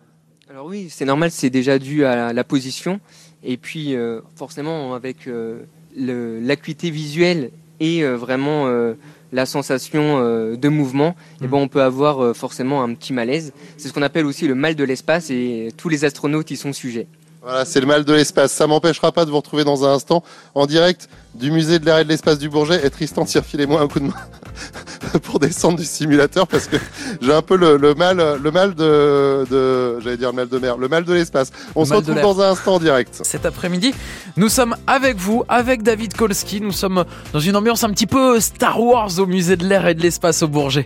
Alors oui, c'est normal, c'est déjà dû à la, la position. Et puis euh, forcément avec euh, le, l'acuité visuelle et euh, vraiment euh, la sensation euh, de mouvement, mmh. et ben on peut avoir euh, forcément un petit malaise. C'est ce qu'on appelle aussi le mal de l'espace et tous les astronautes y sont sujets. Voilà, c'est le mal de l'espace. Ça m'empêchera pas de vous retrouver dans un instant en direct du musée de l'air et de l'espace du Bourget. Et Tristan, tiens, filez-moi un coup de main pour descendre du simulateur parce que j'ai un peu le, le mal, le mal de, de, j'allais dire le mal de mer, le mal de l'espace. On le se retrouve dans un instant en direct. Cet après-midi, nous sommes avec vous, avec David Kolsky. Nous sommes dans une ambiance un petit peu Star Wars au musée de l'air et de l'espace au Bourget.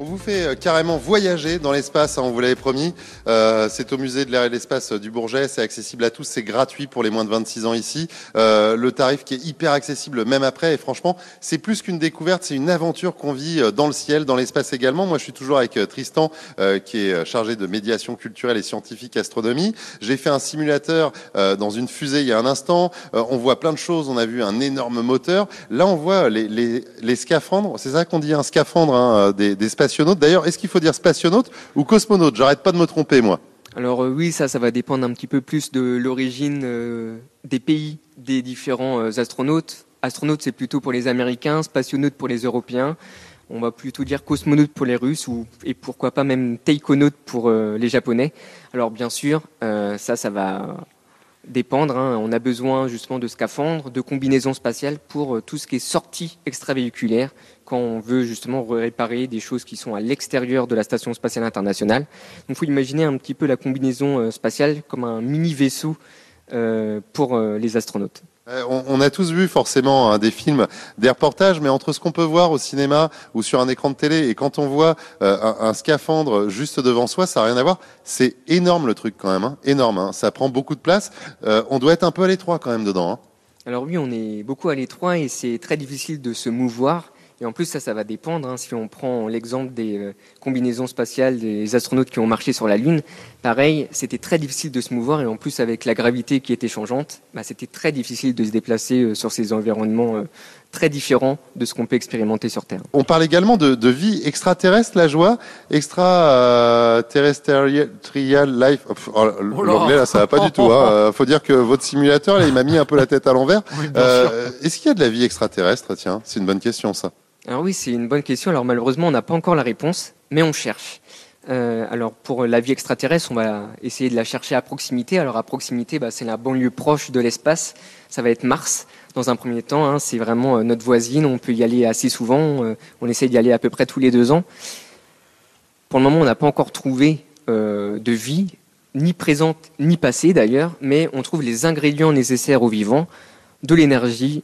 On vous fait carrément voyager dans l'espace, hein, on vous l'avait promis. Euh, c'est au musée de l'air et de l'espace du Bourget, c'est accessible à tous, c'est gratuit pour les moins de vingt-six ans ici. Euh, le tarif qui est hyper accessible même après, et franchement, c'est plus qu'une découverte, c'est une aventure qu'on vit dans le ciel, dans l'espace également. Moi, je suis toujours avec Tristan, euh, qui est chargé de médiation culturelle et scientifique astronomie. J'ai fait un simulateur euh, dans une fusée il y a un instant. Euh, on voit plein de choses, on a vu un énorme moteur. Là, on voit les, les, les scaphandres, c'est ça qu'on dit, un scaphandre hein, des, des spaces spationaute. D'ailleurs, est-ce qu'il faut dire spationaute ou cosmonaute? J'arrête pas de me tromper, moi. Alors euh, oui, ça, ça va dépendre un petit peu plus de l'origine euh, des pays des différents euh, astronautes. Astronaute, c'est plutôt pour les Américains, spationaute pour les Européens. On va plutôt dire cosmonaute pour les Russes ou, et pourquoi pas même taikonaute pour euh, les Japonais. Alors bien sûr, euh, ça, ça va dépendre. Hein. On a besoin justement de scaphandres, de combinaisons spatiales pour euh, tout ce qui est sortie extravéhiculaire quand on veut justement réparer des choses qui sont à l'extérieur de la Station Spatiale Internationale. Donc il faut imaginer un petit peu la combinaison euh, spatiale comme un mini-vaisseau euh, pour euh, les astronautes. On a tous vu forcément hein, des films, des reportages, mais entre ce qu'on peut voir au cinéma ou sur un écran de télé et quand on voit euh, un, un scaphandre juste devant soi, ça n'a rien à voir. C'est énorme le truc quand même, hein, énorme. Hein, ça prend beaucoup de place. Euh, on doit être un peu à l'étroit quand même dedans. Hein. Alors oui, on est beaucoup à l'étroit et c'est très difficile de se mouvoir. Et en plus, ça, ça va dépendre. Hein, si on prend l'exemple des euh, combinaisons spatiales des astronautes qui ont marché sur la Lune, pareil, c'était très difficile de se mouvoir. Et en plus, avec la gravité qui était changeante, bah, c'était très difficile de se déplacer euh, sur ces environnements euh, très différents de ce qu'on peut expérimenter sur Terre. On parle également de, de vie extraterrestre, la joie, extraterrestrial life. Oh, l'anglais, là, ça va pas du tout. Hein. Faut dire que votre simulateur, là, il m'a mis un peu la tête à l'envers. Oui, euh, est-ce qu'il y a de la vie extraterrestre? Tiens, c'est une bonne question, ça. Alors oui, c'est une bonne question. Alors malheureusement, on n'a pas encore la réponse, mais on cherche. Euh, alors pour la vie extraterrestre, on va essayer de la chercher à proximité. Alors à proximité, bah, c'est la banlieue proche de l'espace. Ça va être Mars dans un premier temps. Hein, c'est vraiment euh, notre voisine. On peut y aller assez souvent. Euh, on essaie d'y aller à peu près tous les deux ans. Pour le moment, on n'a pas encore trouvé euh, de vie, ni présente ni passée d'ailleurs, mais on trouve les ingrédients nécessaires aux vivants, de l'énergie,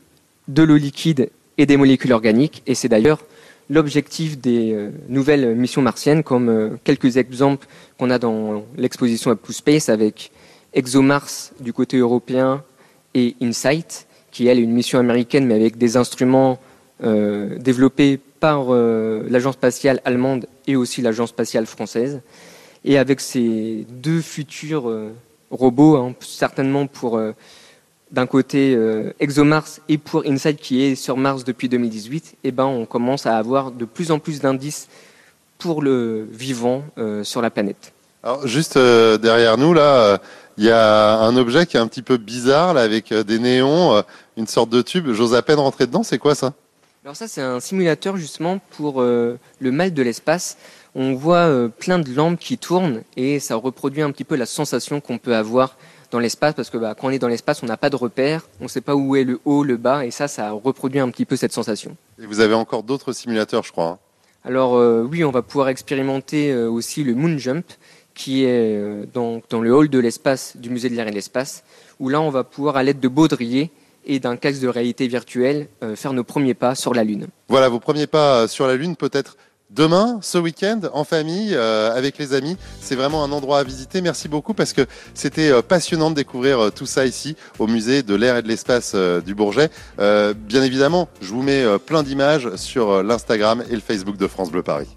de l'eau liquide et des molécules organiques. Et c'est d'ailleurs l'objectif des euh, nouvelles missions martiennes, comme euh, quelques exemples qu'on a dans l'exposition Up to Space avec ExoMars du côté européen et InSight, qui elle est une mission américaine, mais avec des instruments euh, développés par euh, l'agence spatiale allemande et aussi l'agence spatiale française. Et avec ces deux futurs euh, robots, hein, certainement pour... Euh, d'un côté euh, ExoMars et pour InSight qui est sur Mars depuis deux mille dix-huit, eh ben, on commence à avoir de plus en plus d'indices pour le vivant euh, sur la planète. Alors juste euh, derrière nous, là, il euh, y a un objet qui est un petit peu bizarre, là, avec euh, des néons, euh, une sorte de tube. J'ose à peine rentrer dedans, c'est quoi ça? Alors ça, c'est un simulateur justement pour euh, le mal de l'espace. On voit euh, plein de lampes qui tournent et ça reproduit un petit peu la sensation qu'on peut avoir dans l'espace, parce que bah, quand on est dans l'espace, on n'a pas de repères, on ne sait pas où est le haut, le bas, et ça, ça reproduit un petit peu cette sensation. Et vous avez encore d'autres simulateurs, je crois. Hein. Alors euh, oui, on va pouvoir expérimenter euh, aussi le Moon Jump, qui est euh, dans, dans le hall de l'espace du Musée de l'Air et de l'Espace, où là, on va pouvoir, à l'aide de baudriers et d'un casque de réalité virtuelle, euh, faire nos premiers pas sur la Lune. Voilà, vos premiers pas sur la Lune, peut-être demain, ce week-end, en famille, euh, avec les amis. C'est vraiment un endroit à visiter. Merci beaucoup parce que c'était euh, passionnant de découvrir euh, tout ça ici au Musée de l'Air et de l'Espace euh, du Bourget. Euh, bien évidemment, je vous mets euh, plein d'images sur euh, l'Instagram et le Facebook de France Bleu Paris.